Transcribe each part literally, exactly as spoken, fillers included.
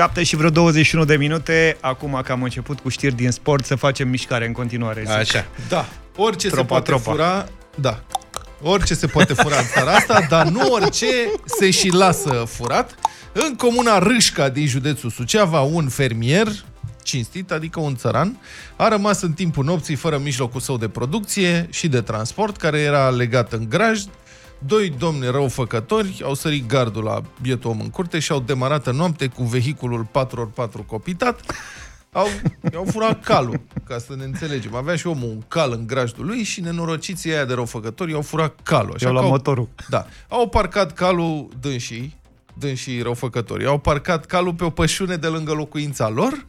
șapte și vreo douăzeci și unu de minute. Acum că am început cu știri din sport, să facem mișcare în continuare, zic. Așa. Da, orice tropa, se poate tropa. fura. Da. Orice se poate fura în țara asta, dar nu orice se și lasă furat. În comuna Râșca din județul Suceava, un fermier cinstit, adică un țăran, a rămas în timpul nopții fără mijlocul său de producție și de transport, care era legat în grajd. Doi domni răufăcători au sărit gardul la bietul om în curte și au demarat în noapte cu vehiculul patru pe patru copitat. Au, au furat calul, ca să ne înțelegem. Avea și omul un cal în grajdul lui și nenorociții aia de răufăcători i-au furat calul. Așa că au, motorul. Da. Au parcat calul dânsii, dânsii răufăcători. Au parcat calul pe o pășune de lângă locuința lor,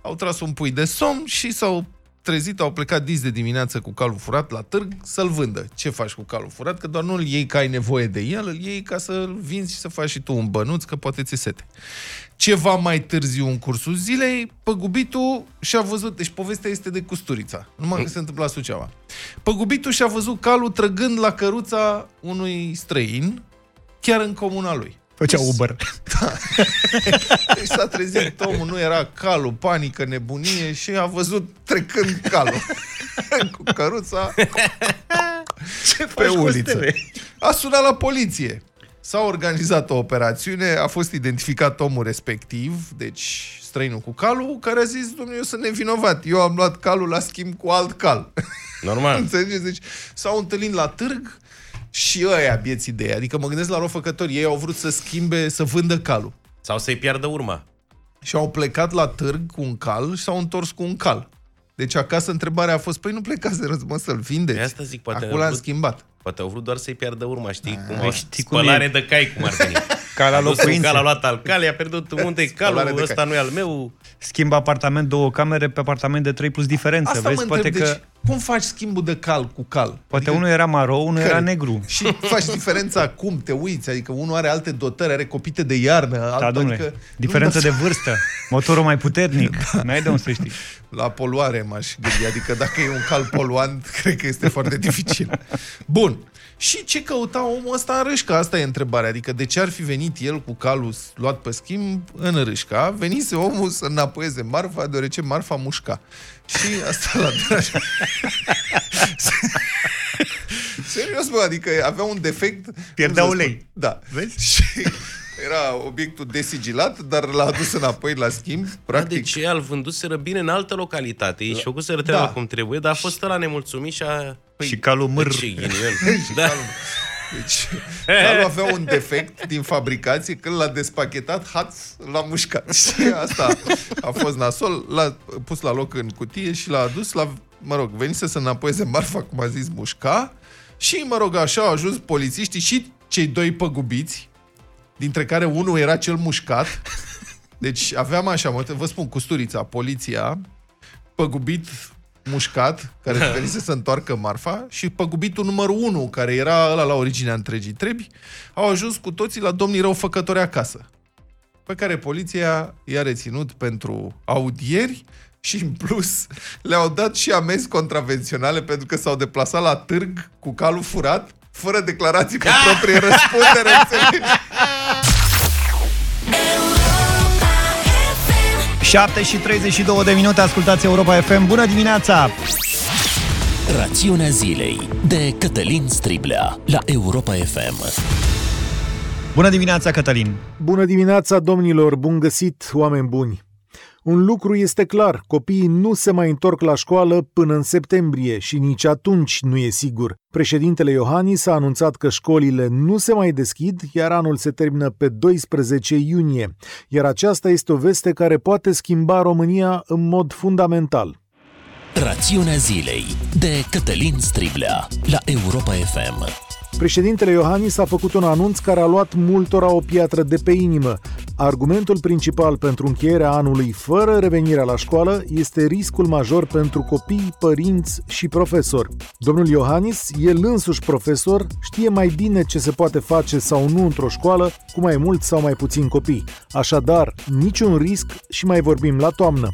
au tras un pui de somn și s-au trezit, au plecat dis de dimineață cu calul furat la târg să-l vândă. Ce faci cu calul furat? Că doar nu-l iei că ai nevoie de el, îl iei ca să-l vinzi și să faci și tu un bănuț, că poate ți-e sete. Ceva mai târziu în cursul zilei, păgubitul și-a văzut, deci povestea este de Custurița, numai că se întâmpla Suceava. Păgubitul și-a văzut calul trăgând la căruța unui străin, chiar în comuna lui. Făcea Uber. Da. Deci s-a trezit omul, nu era calul, panică, nebunie, și a văzut trecând calul cu căruța Ce pe uliță. A sunat la poliție. S-a organizat o operațiune, a fost identificat omul respectiv, deci străinul cu calul, care a zis, domnule, eu sunt nevinovat, eu am luat calul la schimb cu alt cal. Normal. Înțelegeți? Deci s-au întâlnit la târg și ăia bieții de ei. Adică mă gândesc la răufăcători, ei au vrut să schimbe, să vândă calul. Sau să-i piardă urma. Și au plecat la târg cu un cal și s-au întors cu un cal. Deci acasă întrebarea a fost, păi nu plecați, mă, să-l vindeți. De asta zic, poate acolo l-am schimbat. Poate au vrut doar să-i piardă urma, știi? A, cum știi spălare cum de cai, cum ar veni. Ca la locuință. Cal a luat al cal, i-a pierdut unde calul, ăsta nu e al meu. Schimbă apartament, două camere pe apartament de trei plus diferență. Asta vezi, mă poate întreb, că... deci, cum faci schimbul de cal cu cal? Poate adică... unul era maro, unul care... era negru. Și faci diferența cum te uiți, adică unul are alte dotări, are copite de iarnă. Da, alt, domnule, adică... diferență de vârstă, motorul mai puternic, da. N-ai de unde să știi. La poluare m-aș gândi, adică dacă e un cal poluant, cred că este foarte dificil. Bun. Și ce căuta omul ăsta în Râșca? Asta e întrebarea. Adică de ce ar fi venit el cu calul luat pe schimb în Râșca? Venise omul să înapoieze marfa, deoarece marfa mușca. Și asta la dragi. Serios, bă, adică avea un defect. Pierdea ulei. Da. Vezi? Și era obiectul desigilat, dar l-a adus înapoi la schimb, practic. Da, deci el vânduseră bine în altă localitate. Ei da. Și-o da. cum trebuie, dar a fost ăla nemulțumit și a... Păi, și calul mâr. Deci, da. calul... deci calul avea un defect din fabricație, când l-a despachetat, haț, l-a mușcat. Și asta a fost nasol, l-a pus la loc în cutie și l-a adus, la, mă rog, venise să înapoieze marfa, cum a zis, mușca. Și, mă rog, așa au ajuns polițiștii și cei doi păgubiți, dintre care unul era cel mușcat. Deci aveam așa, mă, vă spun, Custurița, poliția, păgubit, mușcat, care venise să întoarcă marfa, și păgubitul numărul unu, care era ăla la originea întregii trebi, au ajuns cu toții la domnii răufăcători acasă, pe care poliția i-a reținut pentru audieri și, în plus, le-au dat și amenzi contravenționale pentru că s-au deplasat la târg cu calul furat, fără declarații cu proprie răspundere, înțelegi? șapte și treizeci și două de minute, ascultați Europa F M. Bună dimineața! Rațiunea zilei de Cătălin Striblea la Europa F M. Bună dimineața, Cătălin! Bună dimineața, domnilor! Bun găsit, oameni buni! Un lucru este clar, copiii nu se mai întorc la școală până în septembrie și nici atunci nu e sigur. Președintele Iohannis a anunțat că școlile nu se mai deschid, iar anul se termină pe doisprezece iunie. Iar aceasta este o veste care poate schimba România în mod fundamental. Rațiunea zilei de Cătălin Striblea la Europa F M. Președintele Iohannis a făcut un anunț care a luat multora o piatră de pe inimă. Argumentul principal pentru încheierea anului fără revenirea la școală este riscul major pentru copii, părinți și profesori. Domnul Iohannis, el însuși profesor, știe mai bine ce se poate face sau nu într-o școală cu mai mulți sau mai puțini copii. Așadar, niciun risc și mai vorbim la toamnă.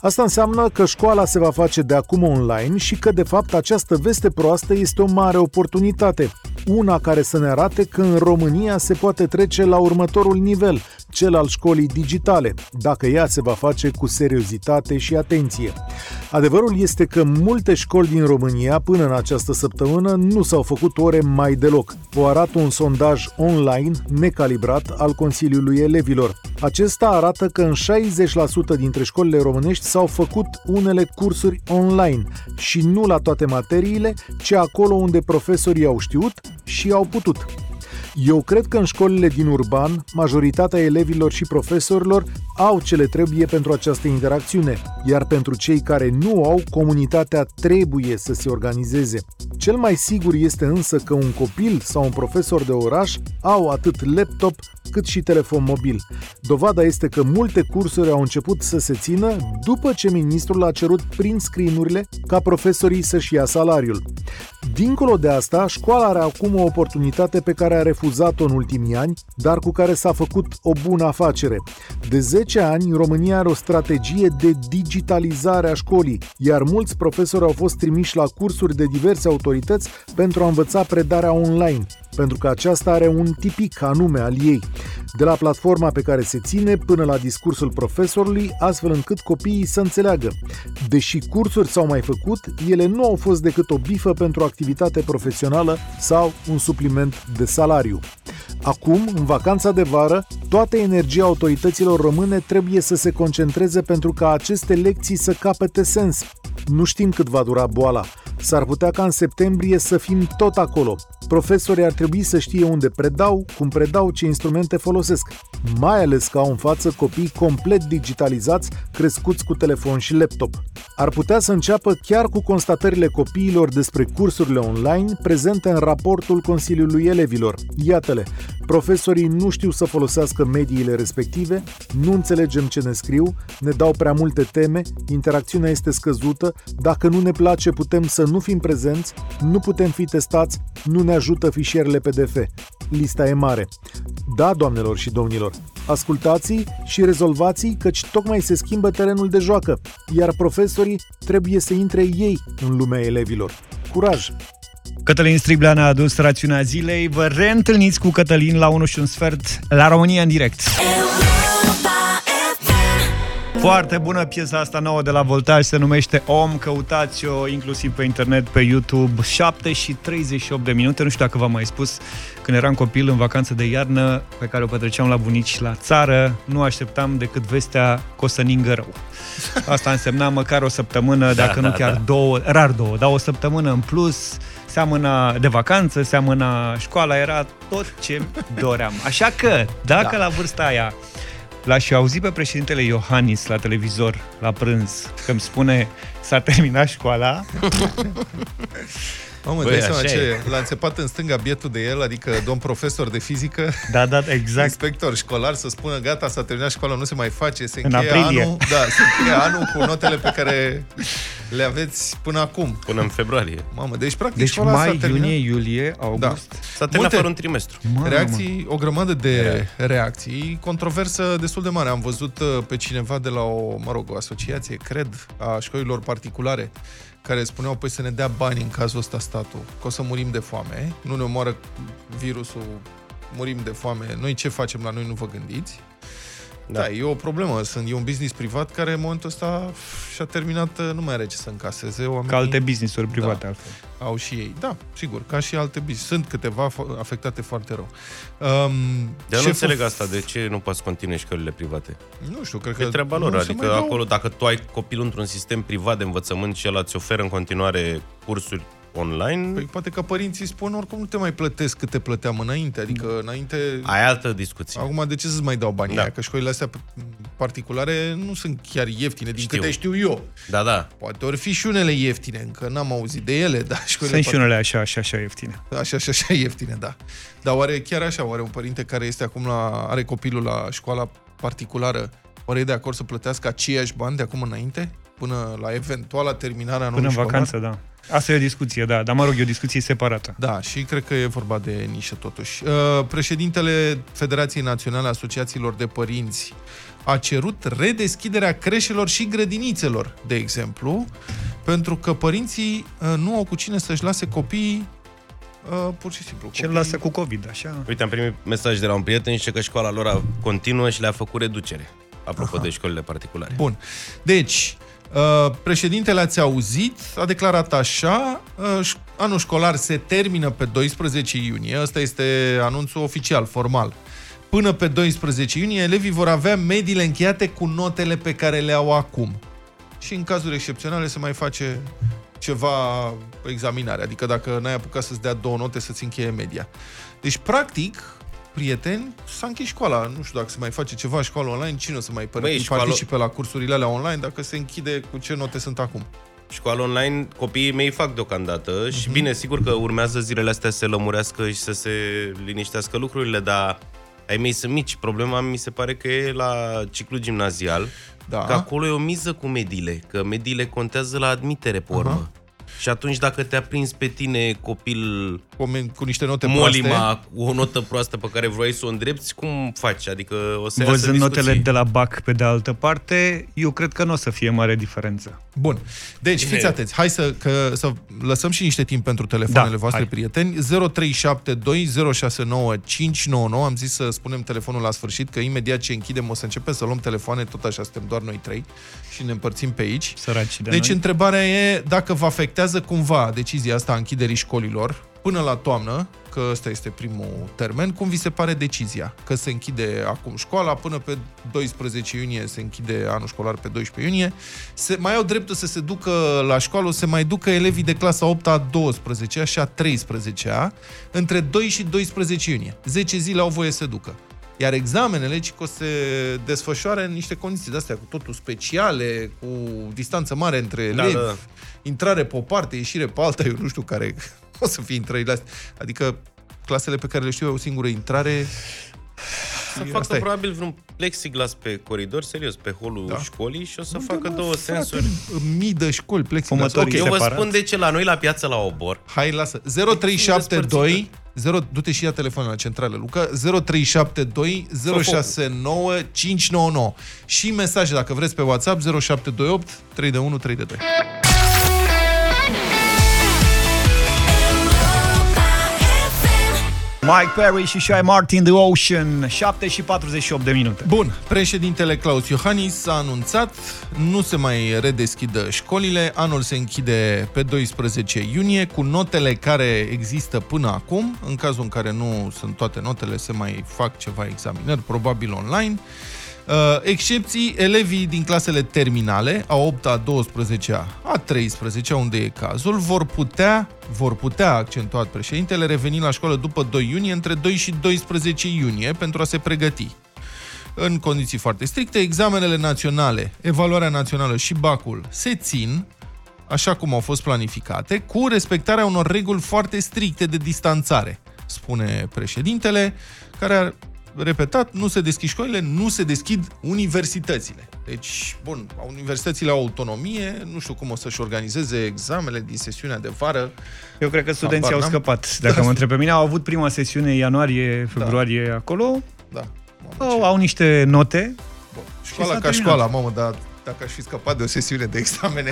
Asta înseamnă că școala se va face de acum online și că, de fapt, această veste proastă este o mare oportunitate. una care să ne arate că în România se poate trece la următorul nivel, cel al școlii digitale, dacă ea se va face cu seriozitate și atenție. Adevărul este că multe școli din România până în această săptămână nu s-au făcut ore mai deloc. O arată un sondaj online necalibrat al Consiliului Elevilor. Acesta arată că în șaizeci la sută dintre școlile românești s-au făcut unele cursuri online și nu la toate materiile, ci acolo unde profesorii au știut și au putut. Eu cred că în școlile din urban, majoritatea elevilor și profesorilor au ce le trebuie pentru această interacțiune, iar pentru cei care nu au, comunitatea trebuie să se organizeze. Cel mai sigur este însă că un copil sau un profesor de oraș au atât laptop cât și telefon mobil. Dovada este că multe cursuri au început să se țină după ce ministrul a cerut prin screen-urile ca profesorii să-și ia salariul. Dincolo de asta, școala are acum o oportunitate pe care a refuzat-o în ultimii ani, dar cu care s-a făcut o bună afacere. De zece ani, România are o strategie de digitalizare a școlii, iar mulți profesori au fost trimiși la cursuri de diverse autorități pentru a învăța predarea online, pentru că aceasta are un tipic anume al ei, de la platforma pe care se ține până la discursul profesorului, astfel încât copiii să înțeleagă. Deși cursuri s-au mai făcut, ele nu au fost decât o bifă pentru activitate profesională sau un supliment de salariu. Acum, în vacanța de vară, toată energia autorităților române trebuie să se concentreze pentru ca aceste lecții să capete sens. Nu știm cât va dura boala. S-ar putea ca în septembrie să fim tot acolo. Profesorii ar trebui să știe unde predau, cum predau, ce instrumente folosesc, mai ales că au în față copii complet digitalizați, crescuți cu telefon și laptop. Ar putea să înceapă chiar cu constatările copiilor despre cursurile online prezente în raportul Consiliului Elevilor. Iată-le! Profesorii nu știu să folosească mediile respective, nu înțelegem ce ne scriu, ne dau prea multe teme, interacțiunea este scăzută, dacă nu ne place putem să nu fim prezenți, nu putem fi testați, nu ne ajută fișierele P D F. Lista e mare. Da, doamnelor și domnilor, ascultați și rezolvați, căci tocmai se schimbă terenul de joacă, iar profesorii trebuie să intre ei în lumea elevilor. Curaj! Cătălin Striblea ne-a adus rațiunea zilei. Vă reîntâlniți cu Cătălin la unu și un sfert la România în direct. Foarte bună piesa asta nouă de la Voltage, se numește Om, căutați-o inclusiv pe internet, pe YouTube. șapte și treizeci și opt de minute, nu știu dacă v-am mai spus, când eram copil în vacanță de iarnă, pe care o petreceam la bunici la țară, nu așteptam decât vestea că o să ningă rău. Asta însemna măcar o săptămână, dacă da, nu chiar da, da. două, rar două, dar o săptămână în plus, seamăna de vacanță, seamăna școala, era tot ce doream. Așa că, dacă da. la vârsta aia l-aș auzi pe președintele Iohannis la televizor, la prânz, că îmi spune s-a terminat școala. Mamă, dai seama ce l-a înțepat în stânga bietul de el, adică domn profesor de fizică, da, da, exact. Inspector școlar, să spună gata, s-a terminat școala, nu se mai face, se încheie în anul, da, se încheie anul cu notele pe care le aveți până acum. Până în februarie. Mamă, deci practic deci școala mai, s-a terminat. Deci mai, iunie, iulie, august. Da. S-a terminat fără un trimestru. Mamă, reacții, mamă. O grămadă de reacții, controversă destul de mare. Am văzut pe cineva de la o, mă rog, o asociație, cred, a școlilor particulare, care spuneau, păi să ne dea bani în cazul ăsta statul, că o să murim de foame, nu ne omoară virusul, murim de foame, noi ce facem la noi, nu vă gândiți. Da, da, e o problemă, e un business privat care în momentul ăsta și-a terminat, nu mai are ce să încaseze. Oamenii, ca alte business-uri private, da, altfel. Au și ei, da, sigur, ca și alte business. Sunt câteva afectate foarte rău. Um, Dar nu înțeleg asta, de ce nu poți continui școlile private? Nu știu, cred că... E treaba lor, adică acolo, dacă tu ai copilul într-un sistem privat de învățământ și el îți oferă în continuare cursuri online... Păi poate că părinții spun, oricum nu te mai plătesc cât te plăteam înainte, adică înainte... Ai altă discuție. Acum, de ce să-ți mai dau banii da. aia? Că școlile astea particulare nu sunt chiar ieftine, din știu. câte știu eu. Da, da. Poate ori fi și unele ieftine, încă n-am auzit de ele, dar școlile... Sunt part... și unele așa, așa, așa ieftine. Așa, așa, așa ieftine, da. Dar oare chiar așa, oare un părinte care este acum la... are copilul la școala particulară, oare e de acord să plătească aceiași bani de acum înainte? Până la eventuala terminare a anului școlar? Până în vacanță, da. Asta e o discuție, da, dar mă rog, e o discuție separată. Da, și cred că e vorba de nișă totuși. Președintele Federației Naționale Asociațiilor de Părinți a cerut redeschiderea creșelor și grădinițelor, de exemplu, pentru că părinții nu au cu cine să-și lase copiii uh, pur și simplu. Ce-l lasă cu COVID, așa? Uite, am primit mesaj de la un prieten, zice că școala lor continuă și le-a făcut reducere. Apropo, aha, de școlile particulare. Bun. Deci, uh, președintele, ați auzit, a declarat așa, uh, anul școlar se termină pe doisprezece iunie, ăsta este anunțul oficial, formal. Până pe doisprezece iunie, elevii vor avea mediile încheiate cu notele pe care le au acum. Și în cazuri excepționale se mai face ceva examinare, adică dacă n-ai apucat să-ți dea două note, să-ți încheie media. Deci, practic, prieteni, s-a închis școala. Nu știu dacă se mai face ceva școală online, cine o să mai Băi, participe școală... la cursurile alea online dacă se închide cu ce note sunt acum. Școală online, copiii mei fac deocamdată, uh-huh, și bine, sigur că urmează zilele astea să se lămurească și să se liniștească lucrurile, dar ai mei sunt mici. Problema mi se pare că e la ciclu gimnazial, da, că acolo e o miză cu mediile, că mediile contează la admitere pe urmă. Uh-huh. Și atunci dacă te-a prins pe tine copil Omen, cu niște note molima, proaste, o notă proastă pe care vroiai să o îndrepți, cum faci? Adică o să văzând notele de la B A C pe de altă parte, eu cred că nu o să fie mare diferență. Bun. Deci fiți e... atenți. Hai să, că, să lăsăm și niște timp pentru telefoanele, da, voastre, hai, prieteni. zero trei șapte doi zero șase nouă cinci nouă nouă. Am zis să spunem telefonul la sfârșit, că imediat ce închidem o să începem să luăm telefoane, tot așa suntem doar noi trei și ne împărțim pe aici. Săraci de deci noi. Întrebarea e dacă vă afectează cumva decizia asta a închiderii școlilor până la toamnă, că ăsta este primul termen. Cum vi se pare decizia? Că se închide acum școala, până pe doisprezece iunie se închide anul școlar pe doisprezece iunie. Se, mai au dreptul să se ducă la școală, se mai ducă elevii de clasa a opta, a douăsprezecea și a treisprezecea între doi și doisprezece iunie. zece zile au voie să se ducă. Iar examenele ci că o să se desfășoare în niște condiții de-astea cu totul speciale, cu distanță mare între elevi, da, da, da, intrare pe o parte, ieșire pe alta, eu nu știu care o să fie intrările astea. Adică clasele pe care le știu eu, o singură intrare... Să facă probabil vreun plexiglas pe coridor, serios, pe holul, da, școlii și o să nu facă două sensuri. Mii de școli plexiglas. Okay, eu separat. Vă spun de ce la noi la piață la Obor. Hai, lasă. zero trei șapte doi zero, du-te și ia telefonul la centrală, Luca. zero trei șapte doi zero șase nouă cinci nouă nouă. Și mesaje, dacă vreți, pe WhatsApp zero șapte doi opt trei unu trei doi. Mike Perry și Shai Martin, The Ocean, șapte și patruzeci și opt de minute. Bun, președintele Klaus Johannis a anunțat, nu se mai redeschidă școlile, anul se închide pe doisprezece iunie, cu notele care există până acum, în cazul în care nu sunt toate notele, se mai fac ceva examinări, probabil online. Excepții, elevii din clasele terminale, a opta, a douăsprezecea, a treisprezecea, unde e cazul, vor putea, vor putea, accentuat președintele, reveni la școală după doi iunie, între doi și doisprezece iunie, pentru a se pregăti. În condiții foarte stricte, examenele naționale, evaluarea națională și B A C-ul se țin, așa cum au fost planificate, cu respectarea unor reguli foarte stricte de distanțare, spune președintele, care ar... repetat, nu se deschid școlile, nu se deschid universitățile. Deci, bun, universitățile au autonomie, nu știu cum o să-și organizeze examenele din sesiunea de vară. Eu cred că studenții au scăpat. Dacă da, mă întreb pe mine, au avut prima sesiune ianuarie, februarie, da, acolo. Da. Mamă, au, au niște note. Bun. Școala ca terminat. Școala, mamă, dar dacă aș fi scăpat de o sesiune de examene.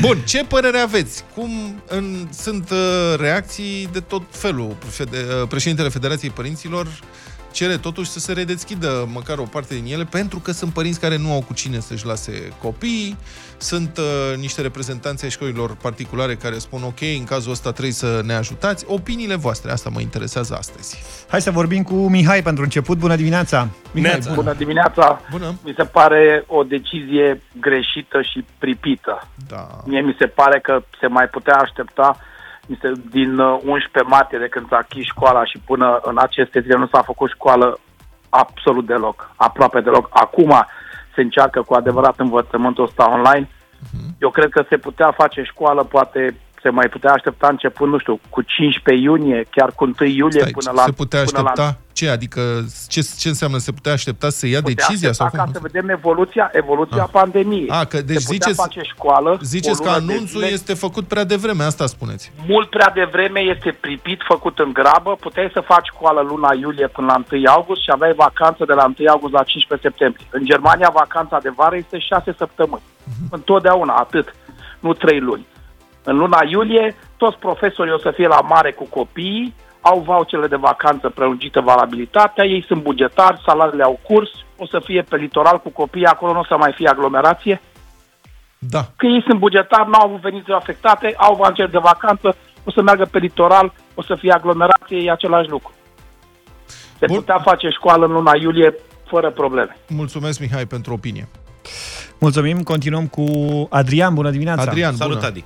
Bun, ce părere aveți? Cum în, sunt uh, reacții de tot felul. Fede, uh, președintele Federației Părinților cere totuși să se redeschidă măcar o parte din ele, pentru că sunt părinți care nu au cu cine să-și lase copiii. Sunt uh, niște reprezentanți ai școlilor particulare care spun ok, în cazul ăsta trebuie să ne ajutați. Opiniile voastre, asta mă interesează astăzi. Hai să vorbim cu Mihai pentru început. Bună dimineața! Mihai, bună. bună dimineața! Bună. Mi se pare o decizie greșită și pripită. Da. Mie mi se pare că se mai putea aștepta. Din unsprezece martie, de când s-a închis școala și până în aceste zile, nu s-a făcut școală absolut deloc, aproape deloc. Acum se încearcă cu adevărat învățământul ăsta online. Uh-huh. Eu cred că se putea face școală, poate se mai putea aștepta începând, nu știu, cu cincisprezece iunie, chiar cu întâi iulie. Stai, până la... Se putea aștepta? La... Ce? Adică ce, ce înseamnă se putea aștepta să ia decizia? Sau ca să vedem evoluția, evoluția ah. pandemiei. Ah, că, deci se putea ziceți, face școală. Ziceți că anunțul zile, este făcut prea devreme, asta spuneți. Mult prea devreme, este pripit, făcut în grabă. Puteai să faci școală luna iulie până la întâi august și aveai vacanță de la întâi august la cincisprezece septembrie. În Germania, vacanța de vară este șase săptămâni. Uh-huh. Întotdeauna, atât. Nu trei luni. În luna iulie toți profesorii o să fie la mare cu copiii, au voucherele de vacanță prelungită valabilitatea, ei sunt bugetari, salariile au curs, o să fie pe litoral cu copiii, acolo nu o să mai fie aglomerație. Da. Că ei sunt bugetari, nu au avut venituri afectate, au voucher de vacanță, o să meargă pe litoral, o să fie aglomerație, e același lucru. Se Bun. Putea face școală în luna iulie fără probleme. Mulțumesc, Mihai, pentru opinie. Mulțumim, continuăm cu Adrian, bună dimineața. Adrian, salut, bună. Adi.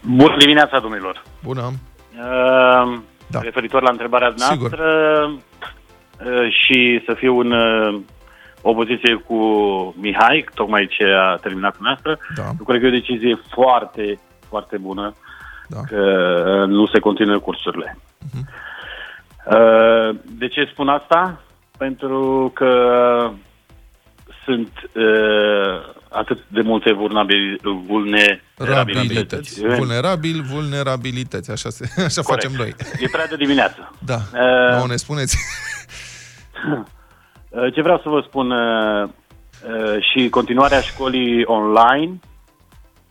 Bună dimineața, domnilor. Bună. Uh, da. Referitor la întrebarea noastră uh, și să fiu în uh, opoziție cu Mihai, tocmai ce a terminat noastră, da. Eu cred că e o decizie foarte, foarte bună, da. Că uh, nu se continuă cursurile. Uh-huh. Uh, de ce spun asta? Pentru că sunt uh, atât de multe vulnerabilități. Vulnerabil, vulnerabilități, așa, se, așa facem noi. E prea de dimineață. Da, uh, nu ne spuneți. Ce vreau să vă spun, uh, uh, și continuarea școlii online.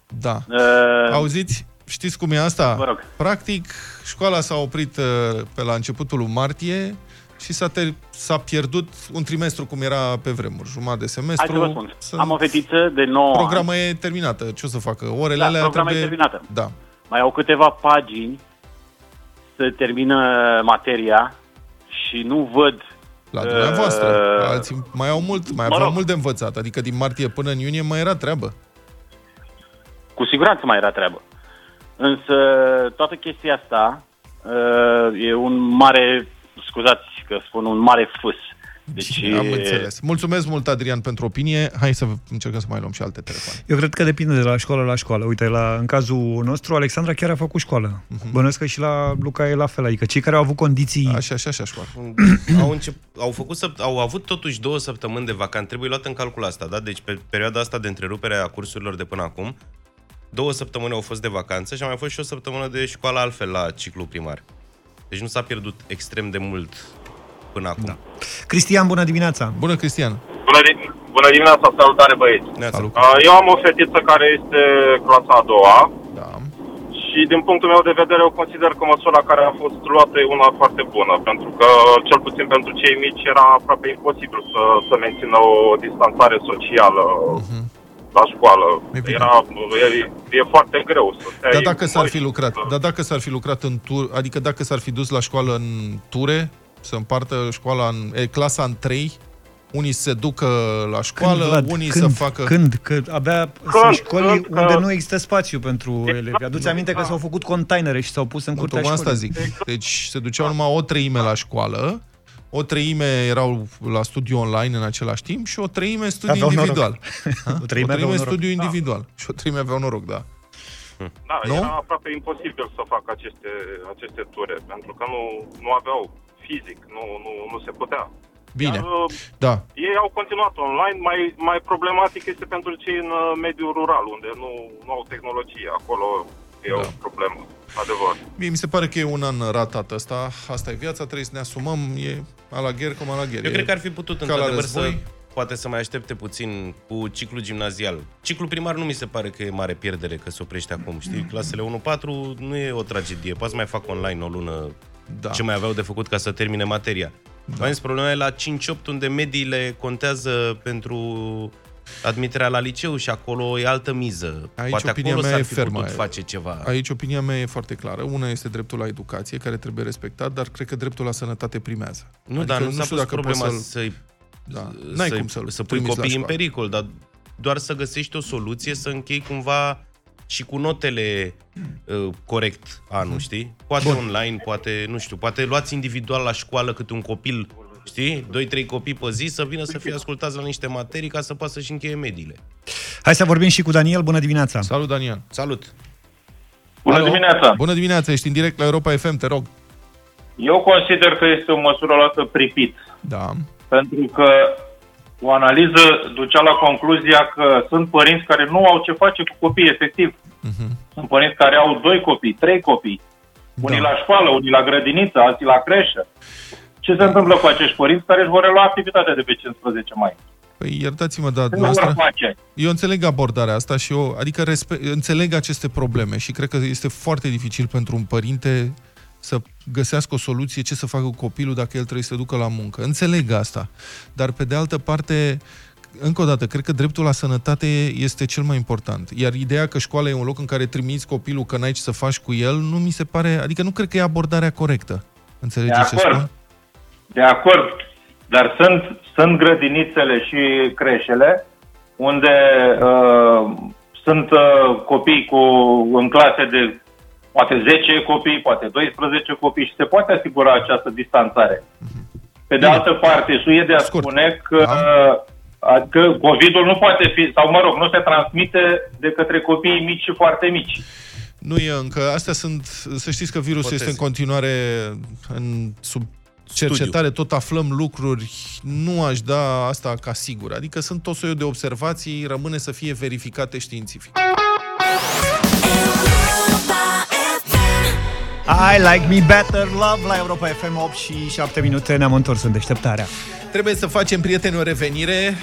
Da, uh, auziți? Știți cum e asta? Vă rog. Practic, școala s-a oprit uh, pe la începutul lui martie, și s-a, ter- s-a pierdut un trimestru cum era pe vremuri, jumătate de semestru. Hai să vă spun. Să... Am o fetiță de nouă Programa ani. E terminată. Ce o să facă? Orele da, alea programa trebuie... e terminată. Da. Mai au câteva pagini să termină materia și nu văd... La dumneavoastră. Uh... Alții mai au mult, mai mă aveau rog. Mult de învățat. Adică din martie până în iunie mai era treabă. Cu siguranță mai era treabă. Însă toată chestia asta uh, e un mare... Scuzați că spun un mare fâs. Deci... Am înțeles. Mulțumesc mult, Adrian, pentru opinie. Hai să încercăm să mai luăm și alte telefoane. Eu cred că depinde de la școală la școală. Uite, la, în cazul nostru, Alexandra chiar a făcut școală. Uh-huh. Bănuiesc că și la Luca e la fel. Adică cei care au avut condiții... Așa, așa, așa, școală. au, încep... au, făcut săpt... au avut totuși două săptămâni de vacanță. Trebuie luat în calcul asta, da? Deci pe perioada asta de întrerupere a cursurilor de până acum, două săptămâni au fost de vacanță și a mai fost și o săptămână de școală altfel la ciclu primar. Deci nu s-a pierdut extrem de mult până acum. Da. Cristian, bună dimineața! Bună, Cristian! Bună, di- bună dimineața! Salutare, băieți! Salut. Eu am o fetiță care este clasa a doua, da. Și din punctul meu de vedere eu consider că măsura care a fost luată e una foarte bună, pentru că, cel puțin pentru cei mici, era aproape imposibil să, să mențină o distanțare socială. Uh-huh. La școală. E, Era, e, e foarte greu să stai... Dar dacă s-ar fi lucrat, dar dacă s-ar fi lucrat în tur, adică dacă s-ar fi dus la școală în ture, să împartă școala în e, clasa în trei, unii se ducă la școală, când, unii când, să facă... Când? Că abia sunt școli unde că... nu există spațiu pentru exact. Elevi. Aduți aminte că s-au făcut containere și s-au pus în curtea școlii. Asta zic. Deci se duceau numai o treime la școală, o treime erau la studiu online în același timp și o treime studiu individual. O treime, o treime studiu individual. Da. Și o treime aveau noroc, da. Da, nu? Era aproape imposibil să fac aceste, aceste ture, pentru că nu, nu aveau fizic, nu, nu, nu se putea. Bine, iar, da. Ei au continuat online, mai, mai problematic este pentru cei în mediul rural, unde nu, nu au tehnologie, acolo e da. O problemă. Adevăr. Mie mi se pare că e un an ratat ăsta, asta e viața, trebuie să ne asumăm, e alagher cum alagher. Eu cred că ar fi putut într-adevăr să, poate să mai aștepte puțin cu ciclu gimnazial. Ciclu primar nu mi se pare că e mare pierdere că se oprește acum, știi? Clasele unu patru nu e o tragedie, poate să mai fac online o lună da. Ce mai aveau de făcut ca să termine materia. Da. Mai problema e la cinci opt unde mediile contează pentru... admiterea la liceu și acolo e altă miză. Aici poate opinia acolo mea s-ar fi fermă. Putut face ceva. Aici opinia mea e foarte clară. Una este dreptul la educație, care trebuie respectat, dar cred că dreptul la sănătate primează. Nu, adică dar nu, nu s-a pus problema să-i, da. N-ai să-i, cum să-l să pui copiii în pericol, dar doar să găsești o soluție, să închei cumva și cu notele uh, corect anul, știi? Poate Bun. Online, poate, nu știu, poate luați individual la școală câte un copil. Știi? doi trei copii pe zi să vină să fie ascultați la niște materii ca să poată să-și încheie mediile. Hai să vorbim și cu Daniel. Bună dimineața! Salut, Daniel! Salut! Bună Hello. Dimineața! Bună dimineața! Ești în direct la Europa F M, te rog. Eu consider că este o măsură luată pripit. Da. Pentru că o analiză ducea la concluzia că sunt părinți care nu au ce face cu copiii, efectiv. Uh-huh. Sunt părinți care au doi copii, trei copii. Unii da. La școală, unii la grădiniță, alții la creșă. Ce se întâmplă cu acești părinți care își vor relua activitatea de pe cincisprezece mai? Păi iertați-mă, da, dumneavoastră, eu înțeleg abordarea asta și eu, adică respe- înțeleg aceste probleme și cred că este foarte dificil pentru un părinte să găsească o soluție, ce să facă cu copilul dacă el trebuie să se ducă la muncă. Înțeleg asta, dar pe de altă parte, încă o dată, cred că dreptul la sănătate este cel mai important. Iar ideea că școala e un loc în care trimiți copilul că n-ai ce să faci cu el, nu mi se pare, adică nu cred că e abordarea corectă. Înțelegeți ce spun? De acord, dar sunt, sunt grădinițele și creșele unde uh, sunt uh, copii cu, în clase de poate zece copii, poate doisprezece copii și se poate asigura această distanțare. Pe de altă parte, Suedia spune că, că COVID-ul nu poate fi, sau mă rog, nu se transmite de către copiii mici și foarte mici. Nu e încă. Astea sunt, să știți că virusul Potezi. este în continuare în sub cercetare, tot aflăm lucruri, nu aș da asta ca sigur. Adică sunt tot soiul de observații, rămâne să fie verificate științific. I like me better, love, la Europa F M. Opt și șapte minute, ne-am întors în deșteptarea. Trebuie să facem, prieteni, o revenire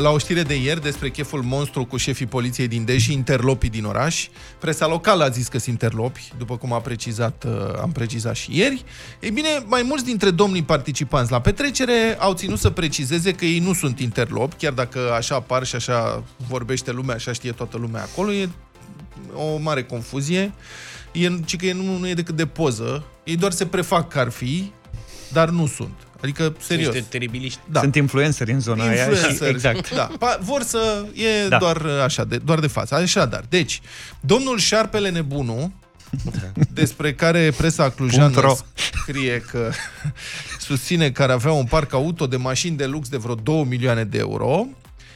la o știre de ieri despre cheful monstru cu șefii poliției din Dej și interlopii din oraș. Presa locală a zis că sunt interlopi, după cum a precizat, am precizat și ieri. Ei bine, mai mulți dintre domnii participanți la petrecere au ținut să precizeze că ei nu sunt interlopi, chiar dacă așa apar și așa vorbește lumea, așa știe toată lumea acolo, e o mare confuzie. E, ci că e, nu, nu e decât de poză. Ei doar se prefac că ar fi, dar nu sunt. Adică, serios. Da. Sunt influenceri în zona influenceri, aia. Și, exact. Da. Vor să... E da. doar așa, de, doar de față. Așadar, deci, domnul Șarpele Nebunu, despre care presa clujană scrie că susține că ar avea un parc auto de mașini de lux de vreo două milioane de euro,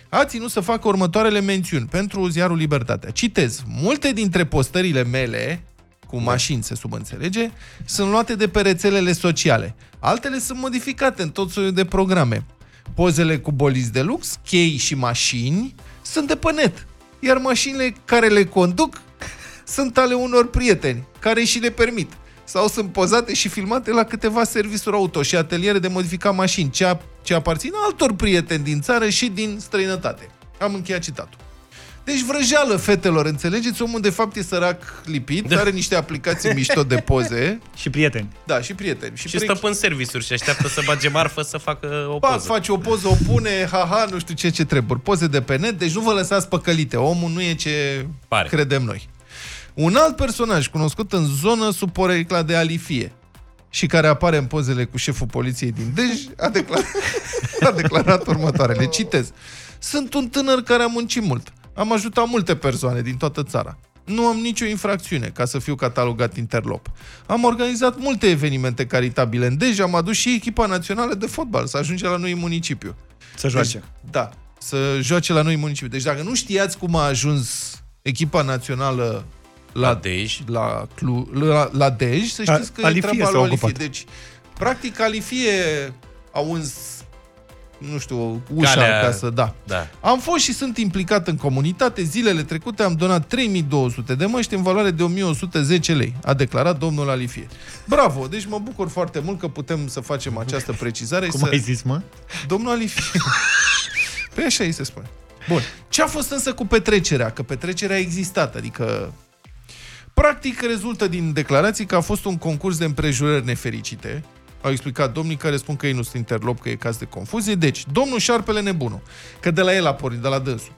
a ținut să facă următoarele mențiuni pentru ziarul Libertatea. Citez. Multe dintre postările mele cu mașini, se subînțelege, sunt luate de pe rețelele sociale. Altele sunt modificate în tot soiul de programe. Pozele cu boliți de lux, chei și mașini sunt de pe net, iar mașinile care le conduc sunt ale unor prieteni, care și le permit. Sau sunt pozate și filmate la câteva servisuri auto și ateliere de modificat mașini, ce aparțin altor prieteni din țară și din străinătate. Am încheiat citatul. Deci vrăjeală, fetelor, înțelegeți? Omul de fapt e sărac lipit, da. Are niște aplicații mișto de poze. Și prieteni. Da, și prieteni. Și, și pre... stăpân servisuri și așteaptă să bage marfă să facă o poză. Pac, face o poză, o pune, haha, nu știu ce, ce treburi. Poze de pe net, deci nu vă lăsați păcălite. Omul nu e ce pare. Credem noi. Un alt personaj cunoscut în zonă sub porecla de Alifie și care apare în pozele cu șeful poliției din Dej a declarat, a declarat următoarele. Citez. Sunt un tânăr care a muncit mult. Am ajutat multe persoane din toată țara. Nu am nicio infracțiune ca să fiu catalogat interlop. Am organizat multe evenimente caritabile în Dej, am adus și echipa națională de fotbal să ajunge la noi în municipiu. Să joace. Deci, da, să joace la noi în municipiu. Deci dacă nu știați cum a ajuns echipa națională la, la Dej, la, Clu, la, la Dej, să știți că a, e treaba lui Alifie. Deci, practic, Alifie au uns nu știu, ușa Calea... ca să... Da. da. Am fost și sunt implicat în comunitate. Zilele trecute am donat trei mii două sute de măști în valoare de o mie o sută zece lei, a declarat domnul Alifie. Bravo! Deci mă bucur foarte mult că putem să facem această precizare. Cum să... ai zis, mă? Domnul Alifie. Păi așa îi se spune. Bun. Ce a fost însă cu petrecerea? Că petrecerea a existat, adică... Practic rezultă din declarații că a fost un concurs de împrejurări nefericite. Au explicat domnii care spun că ei nu sunt interlop, că e caz de confuzie. Deci, domnul Șarpele Nebunu, că de la el a pornit, de la dânsul,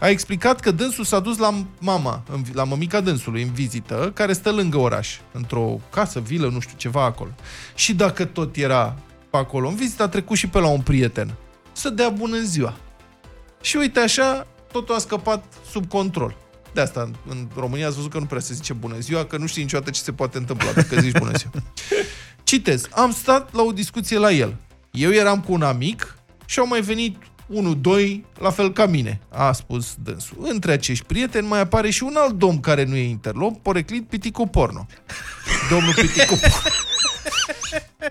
a explicat că dânsul s-a dus la mama, la mămica dânsului, în vizită, care stă lângă oraș, într-o casă, vilă, nu știu, ceva acolo. Și dacă tot era acolo în vizită, a trecut și pe la un prieten să dea bună ziua. Și uite așa, totul a scăpat sub control. De asta, în România ați văzut că nu prea se zice bună ziua, că nu știi niciodată ce se poate întâmpla dacă zici bună ziua. Citez, am stat la o discuție la el. Eu eram cu un amic și au mai venit unul, doi, la fel ca mine, a spus dânsul. Între acești prieteni mai apare și un alt domn care nu e interlop, poreclit Piticu Porno. Domnul Piticu Porno.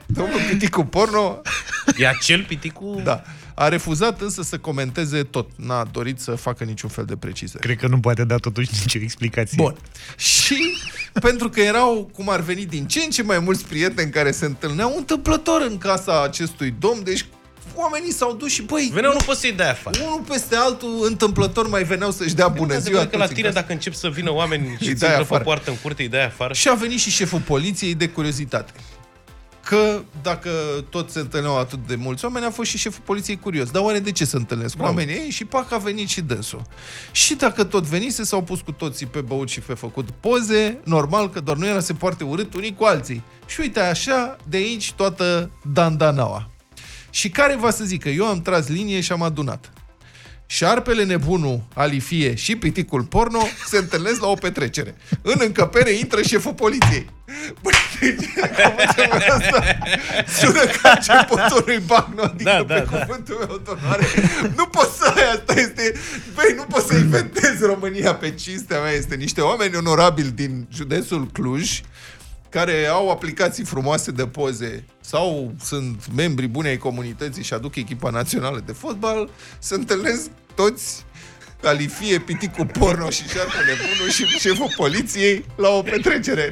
Domnul Piticu Porno. E acel Piticu... Da. A refuzat însă să comenteze tot. N-a dorit să facă niciun fel de precizare. Cred că nu poate da totuși nicio explicație. Bun. Și pentru că erau, cum ar veni, din ce în ce mai mulți prieteni care se întâlneau, întâmplător în casa acestui domn, deci oamenii s-au dus și băi... Veneau nu poți să-i dea afară. Unul peste altul, întâmplător, mai veneau să-și dea bună de ziua. Că la tine, dacă încep să vină oameni și îți intră pe poartă în curte, îi dai afară. Și a venit și șeful poliției de curiozitate. Că dacă toți se întâlneau atât de mulți oameni, a fost și șeful poliției curios. Dar oare de ce se întâlnesc cu oamenii ei? Și pac, a venit și dânsul. Și dacă tot venise, s-au pus cu toții pe băut și pe făcut poze, normal că doar nu era se poarte urât unii cu alții. Și uite așa, de aici toată dandanaua. Și care va să zică, eu am tras linie și am adunat. Șarpele nebunul, Alifie și piticul porno se întâlnesc la o petrecere. În încăpere intră șeful poliției. Băi, sună ca începutul unui bagno, adică da, da, pe da. Cuvântul meu, doamne. Nu poți să ai, asta este... Băi, nu poți să inventezi România pe cinstea mea. Este niște oameni onorabili din județul Cluj care au aplicații frumoase de poze sau sunt membri buni ai comunității și aduc echipa națională de fotbal, se întâlnesc toți Alifie, piticul porno și șarpele bunul și șeful poliției la o petrecere.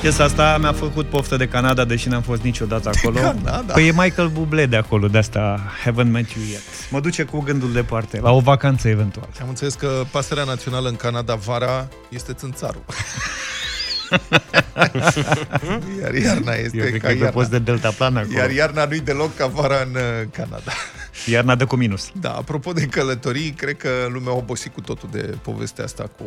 Piesa asta mi-a făcut poftă de Canada, deși n-am fost niciodată acolo. Canada? Păi e Michael Bublé de acolo, de asta Haven't Met You Yet. Mă duce cu gândul departe, la o vacanță eventual. Am înțeles că pasărea națională în Canada vara este țânțarul. Iar iarna este Eu cred ca că iarna. Poți de deltaplan acolo. Iar iarna nu-i deloc ca vara în Canada. Iarna dă cu minus. Da, apropo de călătorii, cred că lumea a obosit cu totul de povestea asta cu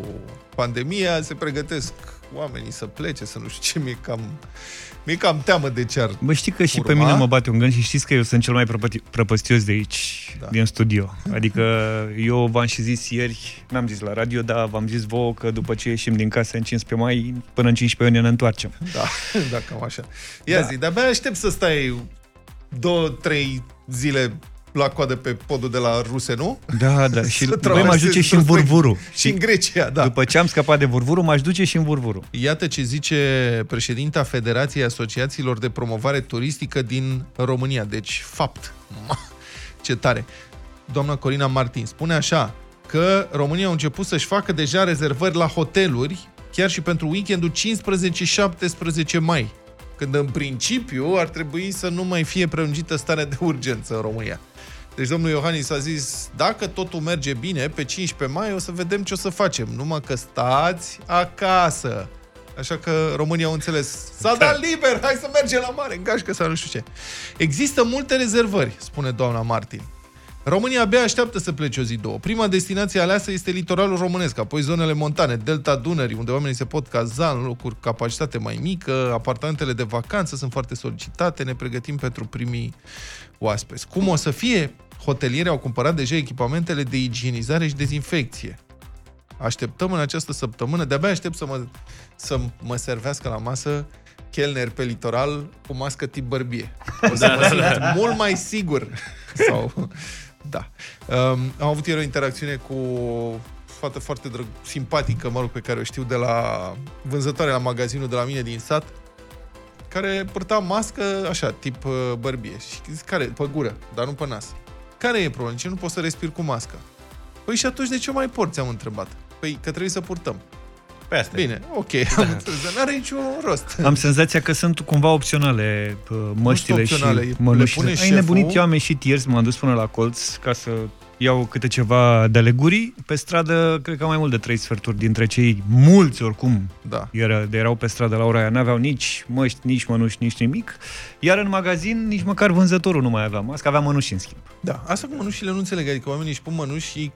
pandemia. Se pregătesc oamenii să plece, să nu știu ce, mi-e cam, mi-e cam teamă de ce ar urma. Bă, știi că și urma. Pe mine mă bate un gând și știți că eu sunt cel mai prăpăstios de aici, da. Din studio. Adică eu v-am și zis ieri, n-am zis la radio, dar v-am zis vouă că după ce ieșim din casă în cincisprezece mai, până în cincisprezece iunie ne întoarcem. Da, da, cam așa. Ia da. Zi, de-abia aștept să stai două, trei zile la coadă pe podul de la ruse, nu? Da, da, și băi, m-aș duce și în Vurvuru. Și în Grecia, da. După ce am scăpat de Vurvuru, m-aș duce și în Vurvuru. Iată ce zice președinta Federației Asociațiilor de Promovare Turistică din România. Deci, fapt. Ce tare. Doamna Corina Martin spune așa, că România a început să-și facă deja rezervări la hoteluri, chiar și pentru weekendul cincisprezece șaptesprezece mai, când în principiu ar trebui să nu mai fie prelungită starea de urgență în România. Deci domnul Iohannis a zis, dacă totul merge bine, pe cincisprezece mai o să vedem ce o să facem, numai că stați acasă. Așa că România au înțeles, s-a dat liber, hai să mergem la mare, în gașcă sau nu știu ce. Există multe rezervări, spune doamna Martin. România abia așteaptă să plece o zi două. Prima destinație aleasă este litoralul românesc, apoi zonele montane, delta Dunării, unde oamenii se pot caza în locuri capacitate mai mică, apartamentele de vacanță sunt foarte solicitate, ne pregătim pentru primii oaspeți. Cum o să fie? Hotelierii au cumpărat deja echipamentele de igienizare și dezinfecție. Așteptăm în această săptămână, de-abia aștept să mă, să mă servească la masă chelner pe litoral cu mască tip bărbie. O să mă simt mult mai sigur. Sau... Da. Um, am avut ieri o interacțiune cu o fată foarte drăg, simpatică, mă rog, pe care o știu de la vânzătoare la magazinul de la mine din sat, care purta mască, așa, tip bărbie. Și zic, care? Pe gură, dar nu pe nas. Care e problema? Ce nu pot să respir cu mască? Păi și atunci de ce mai porți? Am întrebat. Păi că trebuie să purtăm. Pe astea. Bine, ok, am înțeles, dar n-are niciun rost. Am senzația că sunt cumva opționale măștile opționale, și mălușile. Ai nebunit, eu am ieșit ieri, m-am dus până la colț ca să iau câte ceva de legurii. Pe stradă, cred că mai mult de trei sferturi dintre cei mulți, oricum, da. era, erau pe stradă la ora aia, n-aveau nici măști, nici mănuși, nici nimic. Iar în magazin, nici măcar vânzătorul nu mai avea mască, avea mănuși în schimb. Da, asta cu mănușile nu înțeleg, adică oamenii își pun mănuși și...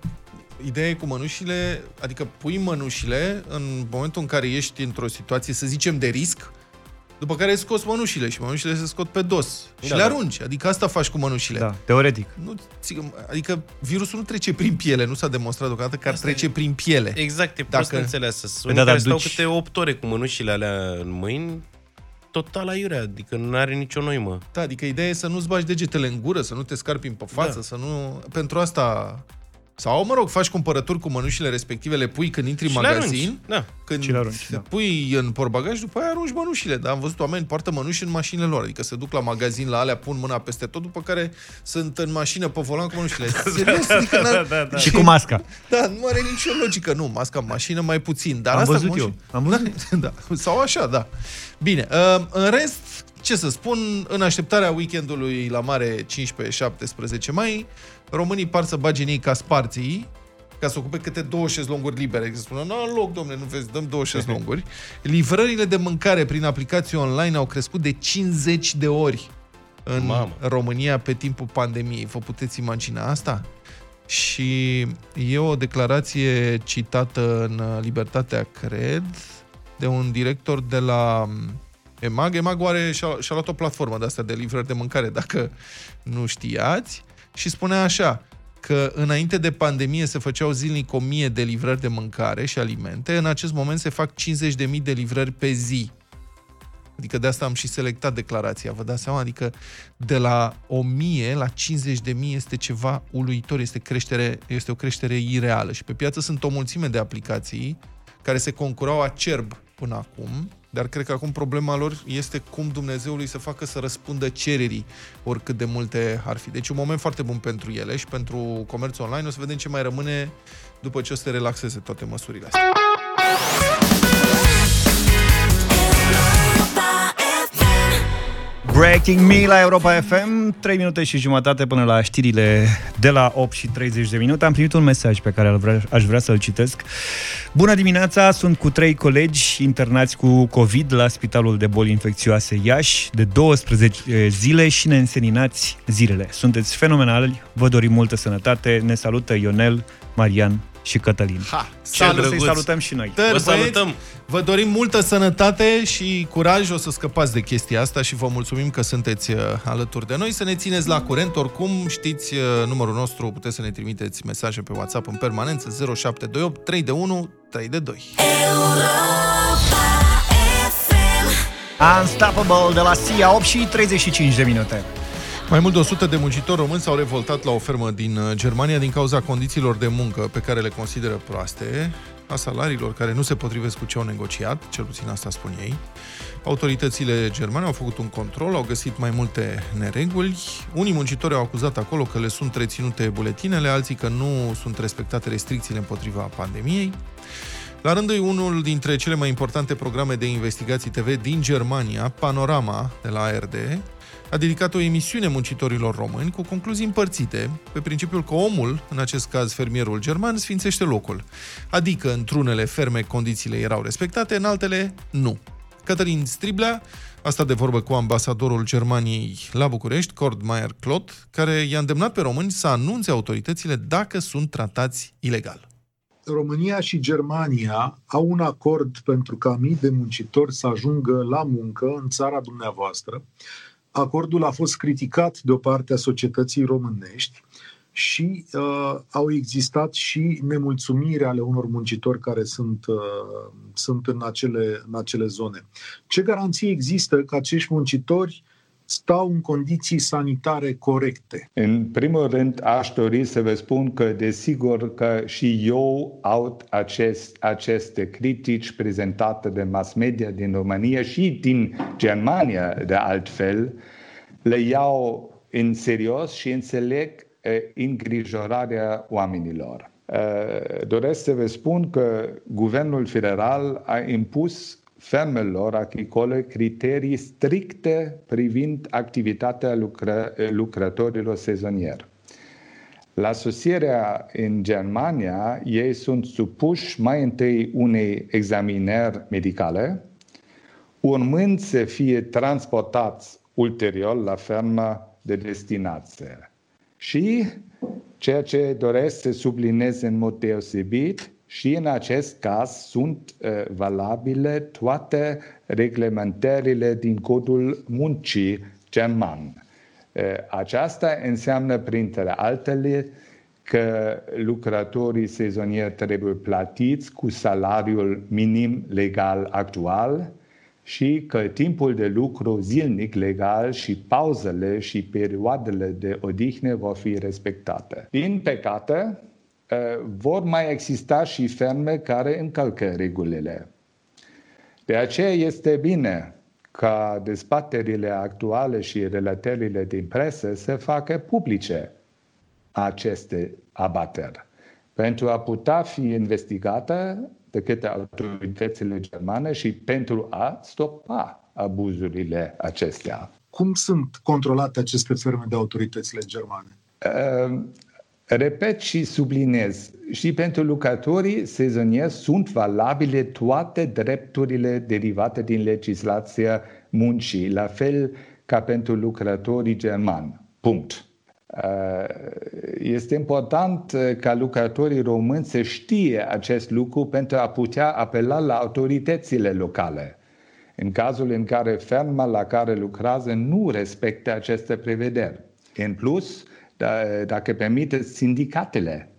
Ideea e cu mănușile, adică pui mănușile în momentul în care ești într-o situație, să zicem, de risc, după care scoți mănușile și mănușile se scot pe dos și da, le arunci. Da. Adică asta faci cu mănușile. Da, teoretic. Nu, adică virusul nu trece prin piele, nu s-a demonstrat deocamdată că ar asta trece e... prin piele. Exact, e prost dacă... înțeleasă. Unii da, care duci... stau câte opt ore cu mănușile alea în mâini, total aiurea, adică nu are nicio noimă. Da, adică ideea e să nu-ți bagi degetele în gură, să nu te scarpi pe față, da. Să nu... Pentru asta... Sau, mă rog, faci cumpărături cu mănușile respective, le pui când intri în magazin, da. Când le arunci, da. Pui în portbagaj, după aia arunci mănușile. Dar am văzut oameni poartă mănuși în mașinile lor. Adică se duc la magazin, la alea, pun mâna peste tot, după care sunt în mașină pe volan cu mănușile. Serios? Adică da, da, da. Și cu masca. Da, nu are nicio logică. Nu, masca în mașină mai puțin. Dar am asta văzut eu. Am văzut? Da. Sau așa, da. Bine, în rest, ce să spun, în așteptarea weekendului la mare cincisprezece șaptesprezece mai, românii par să bage în ei ca sparții, ca să ocupe câte două șezlonguri libere. Se spună, n-am loc, domne, nu vezi, dăm două șezlonguri. Livrările de mâncare prin aplicații online au crescut de cincizeci de ori în Mamă. România pe timpul pandemiei. Vă puteți imagina asta? Și e o declarație citată în Libertatea, cred, de un director de la EMAG. EMAG oare și-a, și-a luat o platformă de-astea de livrări de mâncare, dacă nu știați. Și spunea așa, că înainte de pandemie se făceau zilnic o mie de livrări de mâncare și alimente, în acest moment se fac cincizeci de mii de livrări pe zi. Adică de asta am și selectat declarația, vă dați seama? Adică de la o mie la cincizeci de mii este ceva uluitor, este, creștere, este o creștere ireală. Și pe piață sunt o mulțime de aplicații care se concurau acerb până acum, dar cred că acum problema lor este cum Dumnezeului să facă să răspundă cererii, oricât de multe ar fi. Deci un moment foarte bun pentru ele și pentru comerțul online. O să vedem ce mai rămâne după ce o să se relaxeze toate măsurile astea. Breaking Me la Europa F M, trei minute și jumătate până la știrile de la opt și treizeci de minute. Am primit un mesaj pe care aș vrea să-l citesc. Bună dimineața, sunt cu trei colegi internați cu COVID la Spitalul de Boli Infecțioase Iași de douăsprezece zile și ne înseninați zilele. Sunteți fenomenali, vă dorim multă sănătate, ne salută Ionel, Marian și Cătălin. Ha, salut, să-i salutăm și noi. Vă salutăm. Vă dorim multă sănătate și curaj, o să scăpați de chestia asta și vă mulțumim că sunteți alături de noi. Să ne țineți la curent, oricum știți numărul nostru, puteți să ne trimiteți mesaje pe WhatsApp în permanență zero șapte doi opt trei unu trei doi. Unstoppable de la SIA, opt și treizeci și cinci de minute. Mai mult de o sută de muncitori români s-au revoltat la o fermă din Germania din cauza condițiilor de muncă pe care le consideră proaste, a salariilor care nu se potrivesc cu ce au negociat, cel puțin asta spun ei. Autoritățile germane au făcut un control, au găsit mai multe nereguli. Unii muncitori au acuzat acolo că le sunt reținute buletinele, alții că nu sunt respectate restricțiile împotriva pandemiei. La rândul unul dintre cele mai importante programe de investigații T V din Germania, Panorama de la A R D, a dedicat o emisiune muncitorilor români cu concluzii împărțite, pe principiul că omul, în acest caz fermierul german, sfințește locul. Adică, într-unele ferme, condițiile erau respectate, în altele, nu. Cătălin Striblea a stat de vorbă cu ambasadorul Germaniei la București, Cord Meyer-Klodt, care i-a îndemnat pe români să anunțe autoritățile dacă sunt tratați ilegal. România și Germania au un acord pentru ca mii de muncitori să ajungă la muncă în țara dumneavoastră. Acordul a fost criticat de o parte a societății românești și uh, au existat și nemulțumiri ale unor muncitori care sunt, uh, sunt în, acele, în acele zone. Ce garanții există că acești muncitori stau în condiții sanitare corecte? În primul rând, aș dori să vă spun că, desigur, că și eu aud acest, aceste critici prezentate de mass media din România și din Germania, de altfel, le iau în serios și înțeleg îngrijorarea oamenilor. Doresc să vă spun că guvernul federal a impus fermelor agricole criterii stricte privind activitatea lucră, lucrătorilor sezonieri. La sosirea în Germania, ei sunt supuși mai întâi unei examinări medicale, urmând să fie transportați ulterior la fermă de destinație. Și, ceea ce doresc să subliniez în mod deosebit, și în acest caz sunt uh, valabile toate reglementările din codul muncii german. Uh, aceasta înseamnă, printre altele, că lucrătorii sezonieri trebuie plătiți cu salariul minim legal actual și că timpul de lucru zilnic legal și pauzele și perioadele de odihnă vor fi respectate. Din păcate, vor mai exista și ferme care încalcă regulile. De aceea este bine ca dezbaterile actuale și relatările din presă să facă publice aceste abateri, pentru a putea fi investigată de către autoritățile germane și pentru a stopa abuzurile acestea. Cum sunt controlate aceste ferme de autoritățile germane? Uh, repet și subliniez, și pentru lucrătorii sezonieri sunt valabile toate drepturile derivate din legislația muncii, la fel ca pentru lucrătorii germani. Punct. Este important ca lucrătorii români să știe acest lucru pentru a putea apela la autoritățile locale. În cazul în care ferma la care lucrează nu respectă aceste prevederi. În plus, dacă permite, sindicatele